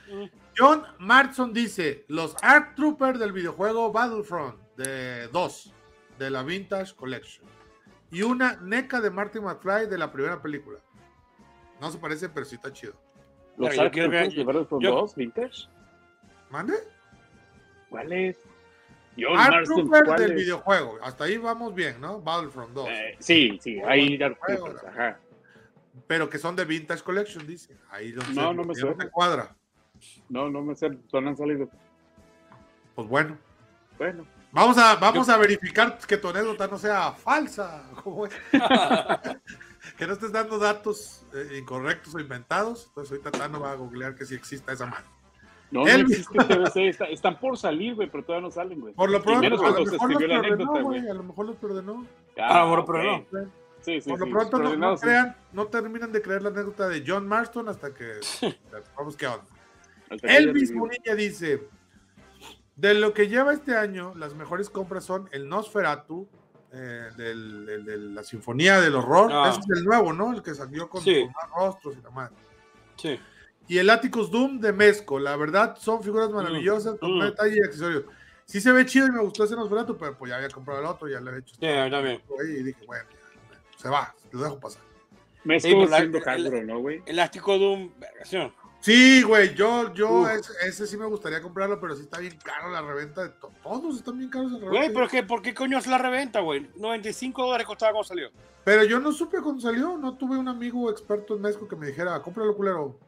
Mm. John Martson dice, los Art Troopers del videojuego Battlefront de dos. De la Vintage Collection y una NECA de Marty McFly de la primera película. No se parece, pero sí está chido. ¿Los claro, quiero ver yo, yo, Vintage? ¿Mande? ¿Cuál es? Art Trooper del es? videojuego. Hasta ahí vamos bien, ¿no? Battlefront dos. Eh, sí, sí, oh, ahí Art Troopers, ajá. Pero que son de Vintage Collection, dice. Ahí no, no, no me suena. Cuadra. No, no me suena, no han salido. Pues bueno. Bueno. Vamos a, vamos a verificar que tu anécdota no sea falsa, ¿cómo es? Que no estés dando datos eh, incorrectos o inventados. Entonces ahorita Tano va a googlear que sí exista esa mano. No, Elvis. No existe T V C, está, están por salir, güey, pero todavía no salen, güey. Por lo pronto, a lo mejor los perdonó, güey. A lo mejor los perdonó. Ah, por lo pronto. Sí, sí, por lo sí, pronto no, no crean, no terminan de creer la anécdota de John Marston hasta que vamos qué onda. Elvis Munilla dice... De lo que lleva este año, las mejores compras son el Nosferatu, eh, del, del, de la Sinfonía del Horror. Ah. Ese es el nuevo, ¿no? El que salió con, sí. con más rostros y la madre. Sí. Y el Atticus Doom de Mezco. La verdad, son figuras maravillosas, mm. con mm. detalle y accesorios. Sí se ve chido y me gustó ese Nosferatu, pero pues ya había comprado el otro, ya lo he hecho. Sí, a mí también. Y dije, bueno, se va, lo dejo pasar. Mezco sí, siendo canguro, ¿no, güey? El Atticus Doom, vergación. Sí, güey, yo, yo, ese, ese sí me gustaría comprarlo, pero sí está bien caro la reventa de to todos, están bien caros la reventa. Güey, pero qué, ¿por qué coño es la reventa, güey? noventa y cinco dólares costaba cuando salió. Pero yo no supe cuando salió, no tuve un amigo experto en Mezco que me dijera, cómpralo, culero.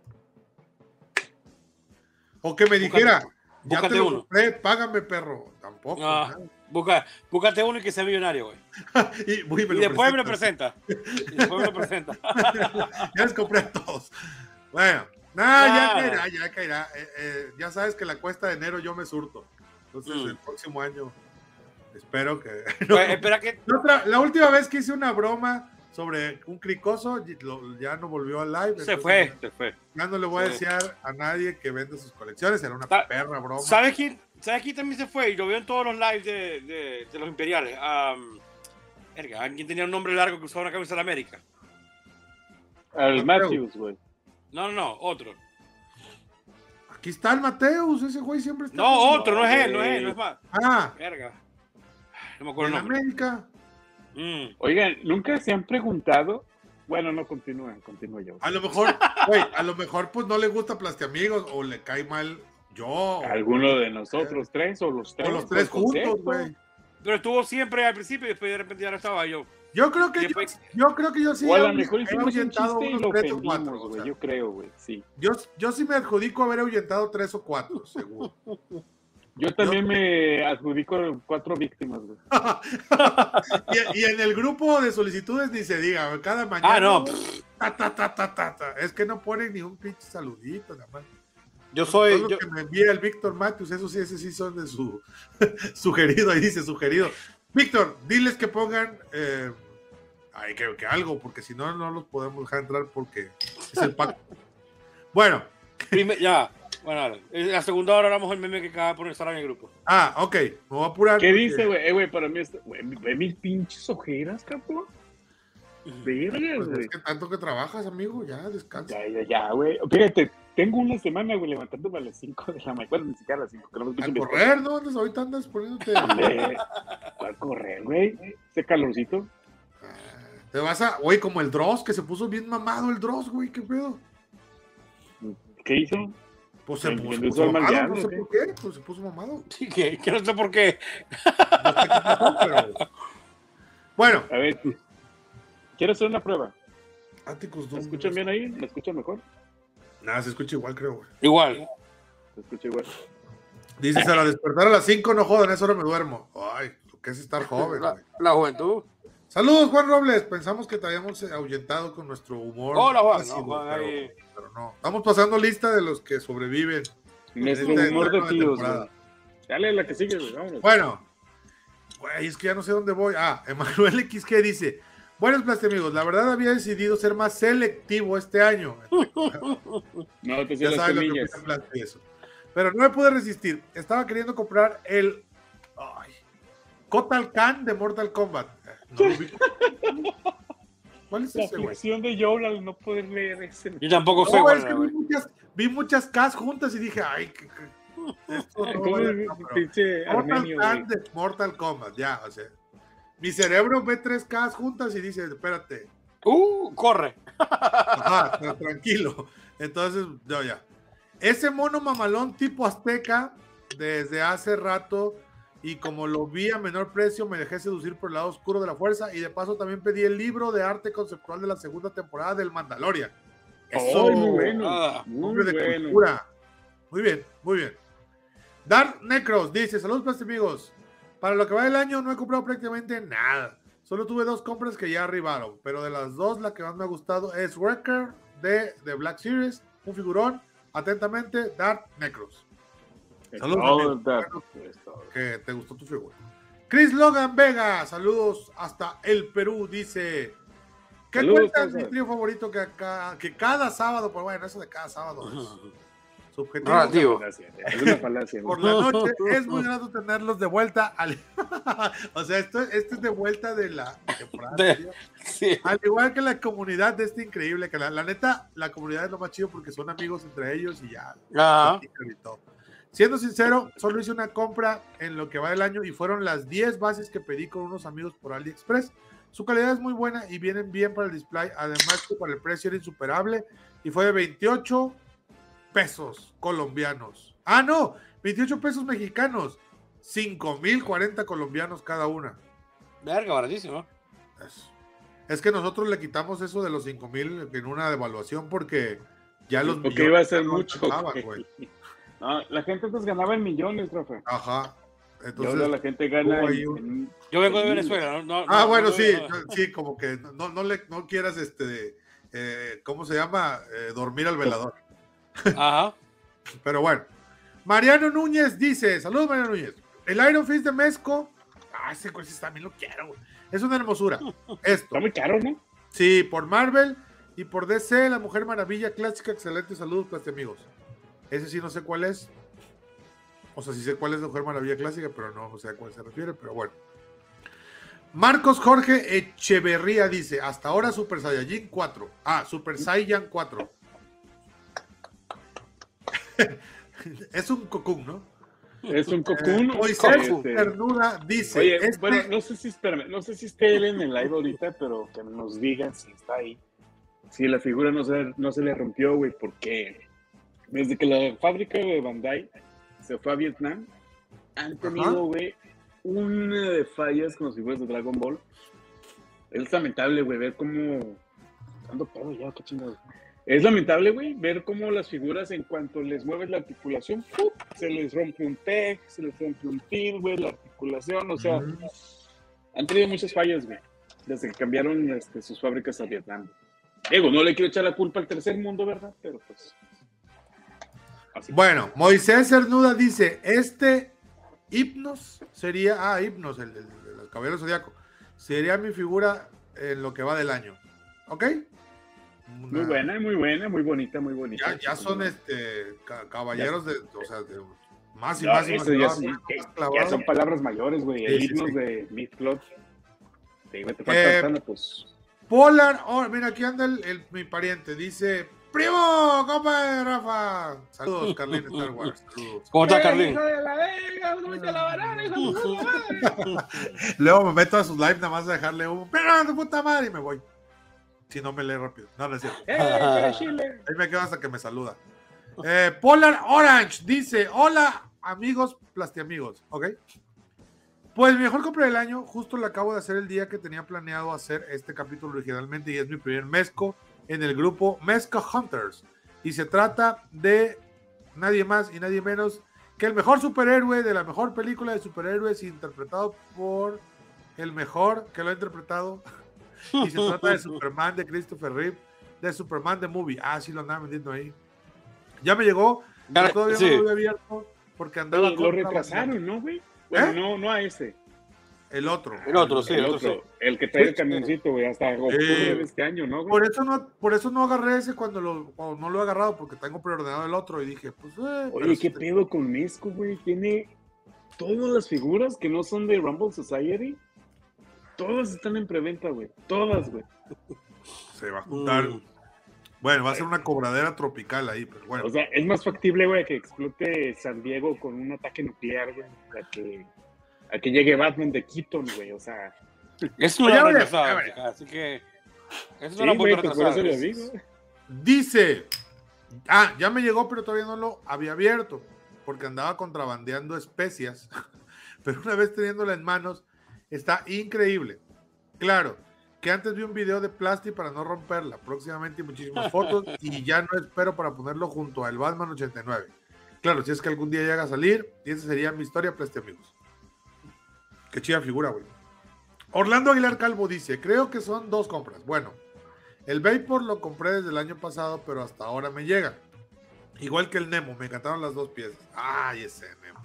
O que me dijera, búscate, ya búscate te lo uno. Compré, págame, perro. Tampoco. Ah, busca, búscate uno y que sea millonario, güey. y, uy, me y después me lo presenta. Y después me lo presenta. Ya les compré a todos. Bueno. No, ah, ya caerá, ya caerá. Eh, eh, ya sabes que la cuesta de enero yo me surto. Entonces, mm. el próximo año espero que... No. Pues, espera que... La, otra, la última vez que hice una broma sobre un cricoso, lo, ya no volvió al live. Se fue, ya, se fue. Ya no le voy a desear a nadie que venda sus colecciones. Era una Ta perra broma. ¿Sabes quién, ¿Sabes quién también se fue? Y lo veo en todos los lives de, de, de los imperiales. Um, erga, alguien tenía un nombre largo que usaba una camisa de América. El Matthews, güey. No, no, no, otro. Aquí está el Mateus, ese güey siempre está. No, otro, no es él, no es él, no es más. Ah. Verga. No me acuerdo el nombre. América. Mm. Oigan, ¿nunca se han preguntado? Bueno, no, continúen, continúo yo. A lo mejor, güey, a lo mejor pues no le gusta Plastiamigos o le cae mal yo. Alguno de nosotros tres o los tres. O los tres juntos, güey. pero estuvo siempre al principio y después de repente ya no estaba yo. Yo creo que después, yo, yo creo que yo sí a lo mejor he ahuyentado unos tres o cuatro. O sea, yo creo, güey, sí. Yo, yo sí me adjudico haber ahuyentado tres o cuatro, seguro. Yo también yo... me adjudico cuatro víctimas, güey. y, y en el grupo de solicitudes ni se diga, cada mañana. Ah, no. Ta, ta, ta, ta, ta, ta. Es que no ponen ni un pinche saludito, nada más. Yo soy. Todo lo yo... que me envía el Víctor Matthews, eso sí, ese sí son de su sugerido, ahí dice sugerido. Víctor, diles que pongan eh, ay, que, que algo, porque si no, no los podemos dejar entrar porque es el pacto. Bueno. Prime, ya. Bueno, la segunda hora hablamos el meme que acaba por estar en el grupo. Ah, ok. Me voy a apurar. ¿Qué porque... dice, güey? Eh, güey, para mí es... Ve mis pinches ojeras, cabrón. Vergas, güey. Pues es que tanto que trabajas, amigo, ya, descansa. Ya, ya, ya, güey. Fíjate, tengo una semana, güey, levantándome a las cinco de la mañana. Bueno, ni siquiera a las cinco. No a correr, ¿no? Andas, ahorita andas poniéndote... ¿Cuál correr, güey? Ese calorcito. Te vas a... Güey, como el Dross, que se puso bien mamado el Dross, güey. ¿Qué pedo? ¿Qué hizo? Pues se, puso, puso mamado, ya, no sé por qué, pues se puso mamado. Sí, que, que no sé por qué. No sé qué pasó, pero... Bueno. A ver, quiero hacer una prueba. Áticos, ¿me escuchan bien ahí? ¿Me escuchan mejor? Nada, se escucha igual, creo, güey. Igual. Se escucha igual. Dices, a la despertar a las cinco, no jodan, a esa hora me duermo. Ay, lo que es estar joven, güey. La, la juventud. Saludos, Juan Robles. Pensamos que te habíamos ahuyentado con nuestro humor. Hola, Juan. Ácido, no, Juan pero, ahí... pero no. Estamos pasando lista de los que sobreviven. Nuestro este humor de tíos, güey. Dale la que sigue, güey. Vámonos. Bueno. Güey, es que ya no sé dónde voy. Ah, Emanuel X G dice... Buenos Plastiamigos, la verdad había decidido ser más selectivo este año. No, te ya sabes lo que piensa Plasti eso. Pero no me pude resistir. Estaba queriendo comprar el ay, Kotal Kahn de Mortal Kombat. No lo vi. ¿Cuál es la ese, güey? La ficción de Joel al no poder leer ese. Yo tampoco no, sé, güey. Es que vi muchas, vi muchas Ks juntas y dije, ay, que... Esto no Kotal Armenio, Kahn de Mortal Kombat, ya, o sea. Mi cerebro ve tres Ks juntas y dice, espérate. ¡Uh! ¡Corre! Ajá, pero tranquilo. Entonces, yo ya. Ese mono mamalón tipo azteca, desde hace rato, y como lo vi a menor precio, me dejé seducir por el lado oscuro de la fuerza, y de paso también pedí el libro de arte conceptual de la segunda temporada del Mandalorian. ¡Eso! Oh, muy bueno. Ah, muy de bueno. Cultura. Muy bien, muy bien. Dark Necros dice, saludos, Plastiamigos. Para lo que va del año no he comprado prácticamente nada. Solo tuve dos compras que ya arribaron. Pero de las dos, la que más me ha gustado es Wrecker de, de Black Series. Un figurón. Atentamente, Dark Necros. Saludos. Que te gustó tu figura. Chris Logan Vega. Saludos hasta el Perú. Dice... ¿Qué cuenta es mi trío favorito que, acá, que cada sábado... Pues bueno, eso de cada sábado es... Subjetivo. Ah, tío. Es una falacia, ¿no? Por la noche es muy grato tenerlos de vuelta al... O sea, esto, esto es de vuelta de la temporada de... Sí. Al igual que la comunidad de este increíble canal, la neta, la comunidad es lo más chido porque son amigos entre ellos y ya. Ah. Siendo sincero, solo hice una compra en lo que va del año y fueron las diez bases que pedí con unos amigos por AliExpress. Su calidad es muy buena y vienen bien para el display, además que para el precio era insuperable y fue de veintiocho pesos colombianos. Ah, no, veintiocho pesos mexicanos. cinco mil cuarenta colombianos cada una. Verga, baratísimo. Es, es que nosotros le quitamos eso de los cinco mil en una devaluación porque ya los porque millones iba a ser no mucho. Ganaban, no, la gente nos ganaba en millones, profe. Ajá. Entonces, yo, la gente gana en, en, yo vengo de Venezuela. No, no, ah, no, bueno, no, sí, no, sí, como que no, no, le, no quieras, este, eh, ¿cómo se llama? Eh, dormir al velador. Ajá. Pero bueno, Mariano Núñez dice, saludos Mariano Núñez, el Iron Fist de Mezco, ah, ese coche también lo quiero, güey. Es una hermosura. Esto. Está muy caro, ¿no? Sí, por Marvel y por D C, la Mujer Maravilla clásica, excelente, saludos Plastiamigos. Ese sí no sé cuál es, o sea, sí sé cuál es la Mujer Maravilla clásica, pero no, o sea, a cuál se refiere, pero bueno. Marcos Jorge Echeverría dice, hasta ahora Super Saiyajin cuatro, ah, Super Saiyan cuatro. Es un cocoon, ¿no? Es un cocoon. Eh, Moisés Ternuda dice. Oye, este... bueno, no sé si espérame, no sé si está él en el live ahorita, pero que nos digan si está ahí. Si la figura no se, no se le rompió, güey, porque desde que la fábrica de Bandai se fue a Vietnam, han tenido, güey, una de fallas con los figuras de Dragon Ball. Es lamentable, güey, ver cómo... Ando pedo ya, qué chingado. Es lamentable, güey, ver cómo las figuras, en cuanto les mueves la articulación, ¡pup!, se les rompe un tech, se les rompe un til, güey, la articulación, o sea... Uh-huh. Han tenido muchas fallas, güey, desde que cambiaron este, sus fábricas a Vietnam. Digo, no le quiero echar la culpa al tercer mundo, ¿verdad? Pero pues... Así. Bueno, Moisés Cernuda dice, este Hipnos sería... Ah, Hipnos, el, el, el Caballero Zodíaco. Sería mi figura en lo que va del año. ¿Ok? Una... Muy buena, muy buena, muy bonita, muy bonita. Ya, ya son este caballeros ya. De... O sea, de... Más y no, más y más. Ya, más, sí, más, que, más que ya son palabras mayores, güey. Sí, Hipnos sí, sí. De Myth Cloth. Sí, güey, te falta eh, sana, pues. Polar... Oh, mira, aquí anda el, el, mi pariente. Dice... ¡Primo! ¡Compa de Rafa! Saludos, Carlín de Star Wars. Saludos. ¿Cómo estás, Carlín? ¡Hijo de la verga! ¡No me te la barana, hijo de la madre! Luego me meto a sus live nada más a dejarle un ¡pero tu puta madre! Y me voy. Si no me lee rápido. No, no es cierto. ¡Eh, Chile! Ahí me quedo hasta que me saluda. Eh, Polar Orange dice, hola, amigos plastiamigos. Ok. Pues mi mejor compra del año, justo la acabo de hacer el día que tenía planeado hacer este capítulo originalmente y es mi primer Mezco en el grupo Mezco Hunters, y se trata de nadie más y nadie menos que el mejor superhéroe de la mejor película de superhéroes, interpretado por el mejor que lo ha interpretado, y se trata de Superman de Christopher Reeve, de Superman The Movie. Ah, sí, lo andaba vendiendo ahí, ya me llegó, pero todavía sí. No lo había abierto porque andaba... Lo retrasaron, ¿no, güey? Bueno, ¿eh? no, no a ese. El otro. El otro, sí. El, el otro. otro. El que trae el camioncito, güey, hasta octubre eh, de este año, ¿no, güey? Por eso no, por eso no agarré ese cuando lo, cuando no lo he agarrado, porque tengo preordenado el otro y dije, pues, eh. Oye, ¿qué pedo con Mezco, güey? Tiene todas las figuras que no son de Rumble Society, todas están en preventa, güey. Todas, güey. Se va a juntar. Mm. Bueno, va a ser una cobradera tropical ahí, pero bueno. O sea, es más factible, güey, que explote San Diego con un ataque nuclear, güey, para que... A que llegue Batman de Keaton, güey, o sea... Es una hora retrasada, así que... Es una sí, güey, pues por eso lo digo. Dice... Ah, ya me llegó, pero todavía no lo había abierto, porque andaba contrabandeando especias. Pero una vez teniéndola en manos, está increíble. Claro, que antes vi un video de Plasti para no romperla. Próximamente muchísimas fotos, y ya no espero para ponerlo junto al Batman ochenta y nueve. Claro, si es que algún día llega a salir, y esa sería mi historia, Plastiamigos. Qué chida figura, güey. Orlando Aguilar Calvo dice, creo que son dos compras. Bueno, el Vapor lo compré desde el año pasado, pero hasta ahora me llega. Igual que el Nemo, me encantaron las dos piezas. Ay, ese Nemo.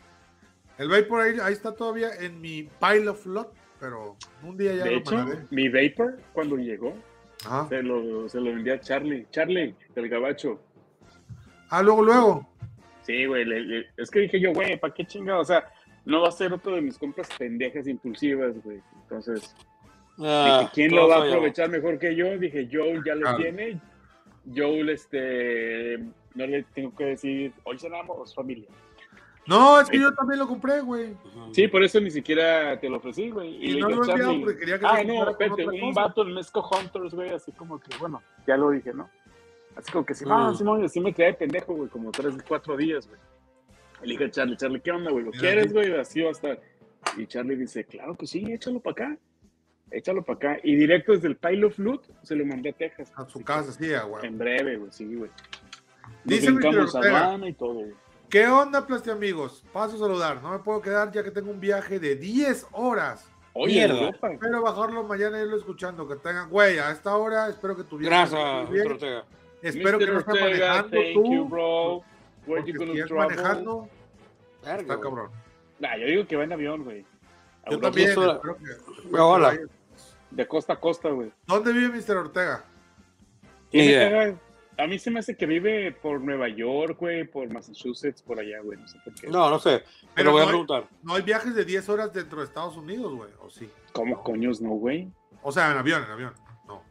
El Vapor ahí, ahí está todavía en mi pile of lot, pero un día ya de lo hecho, mandaré. Mi Vapor, cuando llegó, ah. se, lo, se lo vendía a Charlie. Charlie, del Gabacho. Ah, luego, luego. Sí, güey, le, le, es que dije yo, güey, ¿para qué chingado? O sea, no va a ser otro de mis compras pendejas impulsivas, güey. Entonces, ah, dije, ¿quién lo va a aprovechar yo mejor que yo? Dije, Joe ya lo ah. tiene. Joe, este, no le tengo que decir, hoy cenamos, familia. No, es que sí. Yo también lo compré, güey. Sí, por eso ni siquiera te lo ofrecí, güey. Y, y no lo he enviado porque quería que... Ah, no, espérate, un vato en Mezco Hunters, güey, así como que, bueno, ya lo dije, ¿no? Así como que, si no, mm. si no, así me quedé de pendejo, güey, como tres, cuatro días, güey. Elige a Charlie, Charlie, ¿qué onda, güey? ¿Lo quieres, güey? Así va a estar. Y Charlie dice, claro que sí, échalo para acá. Échalo para acá. Y directo desde el Pile of Loot se lo mandé a Texas. A su casa, sí, güey. En breve, güey, sí, güey. Dice brincamos Habana y todo, güey. ¿Qué onda, Plastiamigos? Paso a saludar. No me puedo quedar ya que tengo un viaje de diez horas. Oye, mierda. Espero bajarlo mañana y irlo escuchando. Que tengan, güey, a esta hora espero que tu viaje esté bien. Gracias, Ortega. Espero que no estés manejando tú. Where you gonna travel? Manejando, verga, está cabrón. Nah, yo digo que va en avión, güey. Yo también, espero que... No, hola. De costa a costa, güey. ¿Dónde vive mister Ortega? Yeah. A mí se me hace que vive por Nueva York, güey, por Massachusetts, por allá, güey. No sé por qué. No, no sé, pero, pero voy no a preguntar. Hay, no hay viajes de diez horas dentro de Estados Unidos, güey, ¿o sí? ¿Cómo no, coños no, güey? O sea, en avión, en avión, no.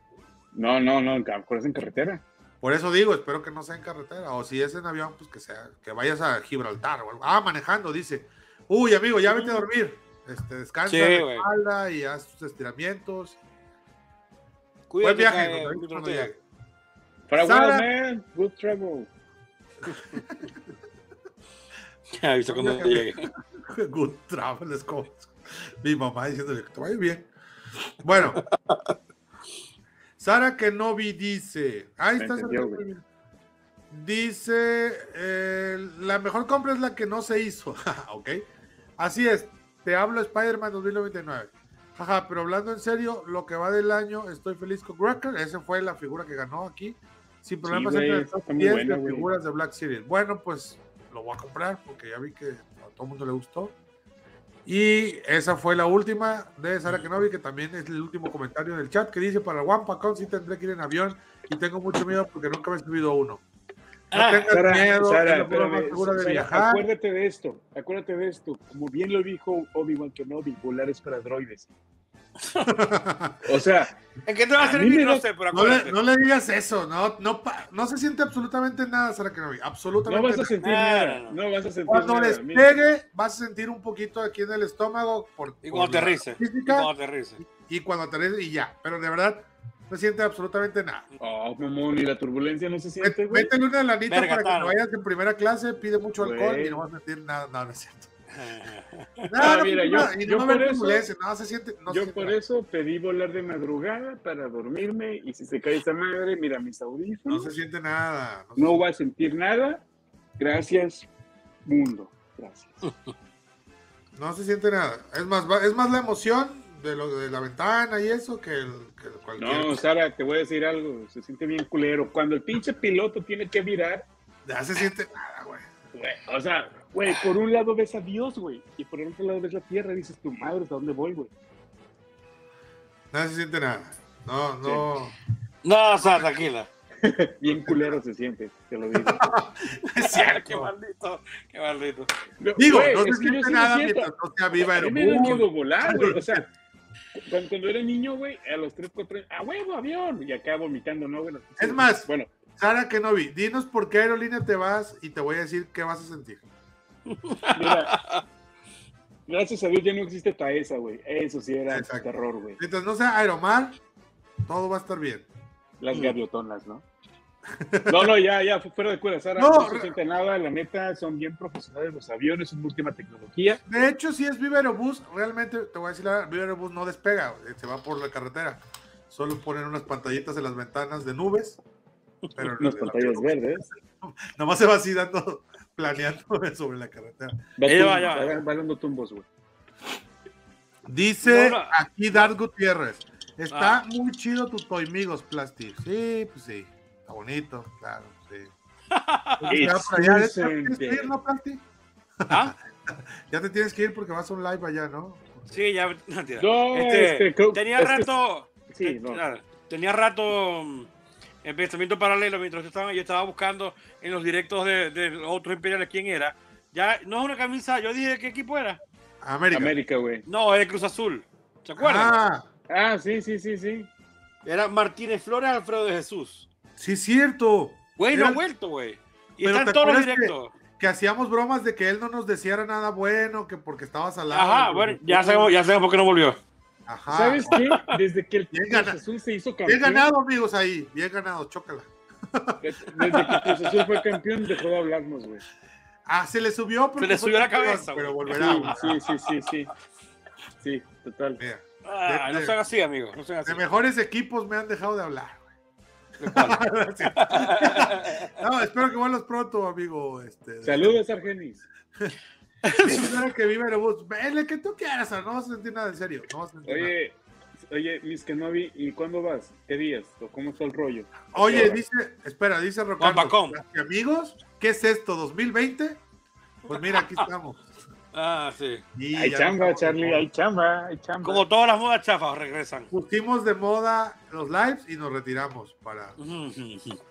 No, no, no, por eso en carretera. Por eso digo, espero que no sea en carretera, o si es en avión, pues que sea, que vayas a Gibraltar o algo. Ah, manejando, dice. Uy, amigo, ya vete a dormir. Este, descansa, sí, de la espalda y haz tus estiramientos. Cuídate, buen viaje, eh, cuando llegue. Para Sara... man, good travel. Good travel, let's go. Mi mamá diciéndole que te vaya bien. Bueno. Sara Kenobi dice... Ahí está. Dice... Eh, la mejor compra es la que no se hizo. Ok. Así es. Te hablo Spider-Man dos mil noventa y nueve. Jaja, pero hablando en serio, lo que va del año, estoy feliz con Wrecker. Esa fue la figura que ganó aquí. Sin problemas, sí, wey, entre las diez buena, de figuras wey. de Black Series. Bueno, pues lo voy a comprar porque ya vi que a todo el mundo le gustó. Y esa fue la última de Sara Kenobi, que también es el último comentario del chat, que dice: para WampaCon sí tendré que ir en avión y tengo mucho miedo porque nunca me he subido uno. No ah, tengas Sara, miedo, Sara, es la más segura de viajar. Acuérdate de esto, acuérdate de esto. Como bien lo dijo Obi-Wan Kenobi, volar es para droides. O sea, ¿en qué te va a servir? No sé, pero no le, no le digas eso, no, no, no se siente absolutamente nada, Sara Kenobi. Absolutamente. No vas a sentir nada. nada. No vas a sentir cuando nada, les pegue, mira. vas a sentir un poquito aquí en el estómago. Por, y, cuando por aterrice, física, y cuando aterrice. Y cuando aterrice, y ya. Pero de verdad, no se siente absolutamente nada. Oh, mamón, y la turbulencia no se siente. Met, métele una lanita Verga, para que no vayas en primera clase, pide mucho wey. alcohol y no vas a sentir nada. No, no es cierto. Yo por eso pedí volar de madrugada para dormirme, y si se cae esa madre, mira mis audífonos. No se siente nada. No, no se... va a sentir nada. Gracias, mundo. Gracias. No se siente nada. Es más, es más la emoción de lo de la ventana y eso que, el, que cualquier. No, Sara, te voy a decir algo. Se siente bien culero. Cuando el pinche piloto tiene que virar, ya se siente nada, güey. güey. O sea. Güey, por un lado ves a Dios, güey, y por el otro lado ves la tierra y dices, tu madre, ¿a dónde voy, güey? No se siente nada. No, no. Sí. No, o sea, tranquila. Bien culero se siente, te lo digo. Es cierto. Qué maldito, qué maldito. No, digo, wey, no se siente sí nada mientras no sea viva el mundo. A mí me da miedo volar, güey, o sea, cuando era niño, güey, a los tres, cuatro años, ¡a huevo, avión! Y acá vomitando, ¿no? Bueno, es sí, más, bueno. Sara Kenobi, dinos por qué aerolínea te vas y te voy a decir qué vas a sentir. Mira, gracias a Dios ya no existe Taesa, güey. Eso sí era Exacto. terror, güey. Mientras no sea Aeromar, todo va a estar bien. Las sí. gaviotonas, ¿no? No, no, ya, ya, fuera de cuerda, Sara. No, no se siente nada, la neta, son bien profesionales los aviones, son última tecnología. De hecho, si es Viva Aerobús, realmente, te voy a decir, la Viva Aerobús no despega, se va por la carretera. Solo ponen unas pantallitas en las ventanas de nubes. Pero unas pantallas verdes. Nomás se va así dando... planeando sobre la carretera. Bailando tumbos, güey. Dice Hola. aquí Dar Gutiérrez. Está ah. muy chido tu Toymigos, Plasti. Sí, pues sí. Está bonito, claro, sí. ¿Ya tienes que ir, no, Plasti? ¿Ah? Ya te tienes que ir porque vas a un live allá, ¿no? Sí, ya. No, no, este, este, tenía este, rato. Sí, no. Tenía rato. En pensamiento paralelo, mientras yo estaba, yo estaba buscando en los directos de, de otros imperiales quién era. Ya no es una camisa, yo dije qué equipo era. América. América, güey. No, es el Cruz Azul. ¿Se acuerdan? Ah, ah, sí, sí, sí, sí. Era Martínez Flores, Alfredo de Jesús. Sí, cierto. Güey, no ha vuelto, güey. Y están todos los directos. Que, que hacíamos bromas de que él no nos decía nada bueno, que porque estaba salado. Ajá, bueno, ya sabemos, ya sabemos por qué no volvió. Ajá. ¿Sabes qué? Desde que el Cruz Azul se hizo campeón. Bien ganado, amigos, ahí. Bien ganado, chócala. Desde que el Cruz Azul fue campeón, dejó de hablarnos, güey. Ah, se le subió. Se le subió la cabeza. Pero volverá. Sí, sí, sí, sí. Sí, total. Ah, no sean así, amigos. No sean así. De mejores equipos me han dejado de hablar, güey. No, espero que vuelvas pronto, amigo. Este, Saludos, Argenis. Que vive en el que tú quieras, no vas a sentir nada, en serio. No vas a sentir oye, nada. Oye, Miss Kenobi, ¿y cuándo vas? ¿Qué días? ¿O cómo está el rollo? Oye, dice, espera, dice Rocardo, amigos, ¿qué es esto? ¿dos mil veinte? Pues mira, aquí estamos. Ah, sí. Y hay chamba, Charlie, hay chamba, hay chamba. Como todas las modas chafas regresan. Pusimos de moda los lives y nos retiramos para,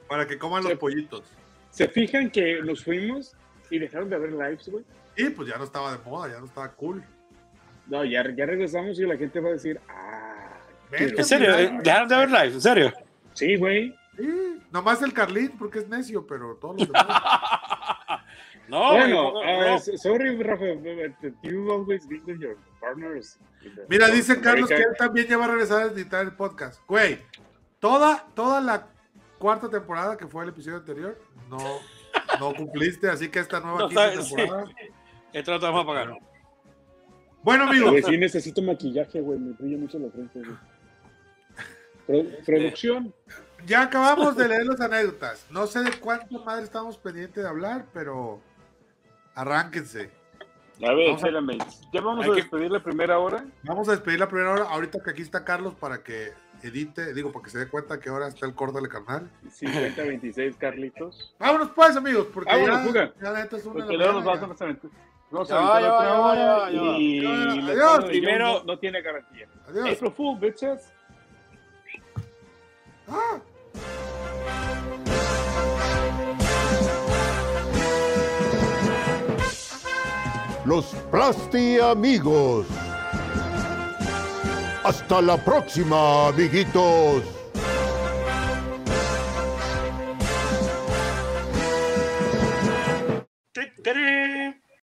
para que coman los pollitos. ¿Se fijan que nos fuimos y dejaron de haber lives, güey? Sí, pues ya no estaba de moda, ya no estaba cool. No, ya, ya regresamos y la gente va a decir, ah... ¿En serio? ¿Dejaron de ver live? ¿En serio? Sí, güey. Sí, nomás el Carlín, porque es necio, pero todos los demás... No, bueno, no, uh, no. Sorry, Rafa, but you always be with your partners. Mira, dice Carlos que él también ya va a regresar a editar el podcast. Güey, toda, toda la cuarta temporada, que fue el episodio anterior, no, no cumpliste, así que esta nueva no, quinta temporada... Sí. Esto lo vamos a pagar. Bueno, amigo. Sí, necesito maquillaje, güey. Me brilla mucho la frente, güey. Pro producción. Ya acabamos de leer las anécdotas. No sé de cuánto madre estamos pendientes de hablar, pero arránquense. A ver, espérame. Ya vamos a despedir la primera hora. Vamos a despedir la primera hora. Ahorita que aquí está Carlos para que edite, digo, para que se dé cuenta que ahora está el córdoba del carnal. cincuenta veintiséis, Carlitos. Vámonos pues, amigos, porque vámonos, ya, ya la neta es una de las cosas. No se y adiós. Primero no tiene garantía. Adiós. Es profundo, bitches. Ah. Los Plastiamigos. Hasta la próxima, amiguitos.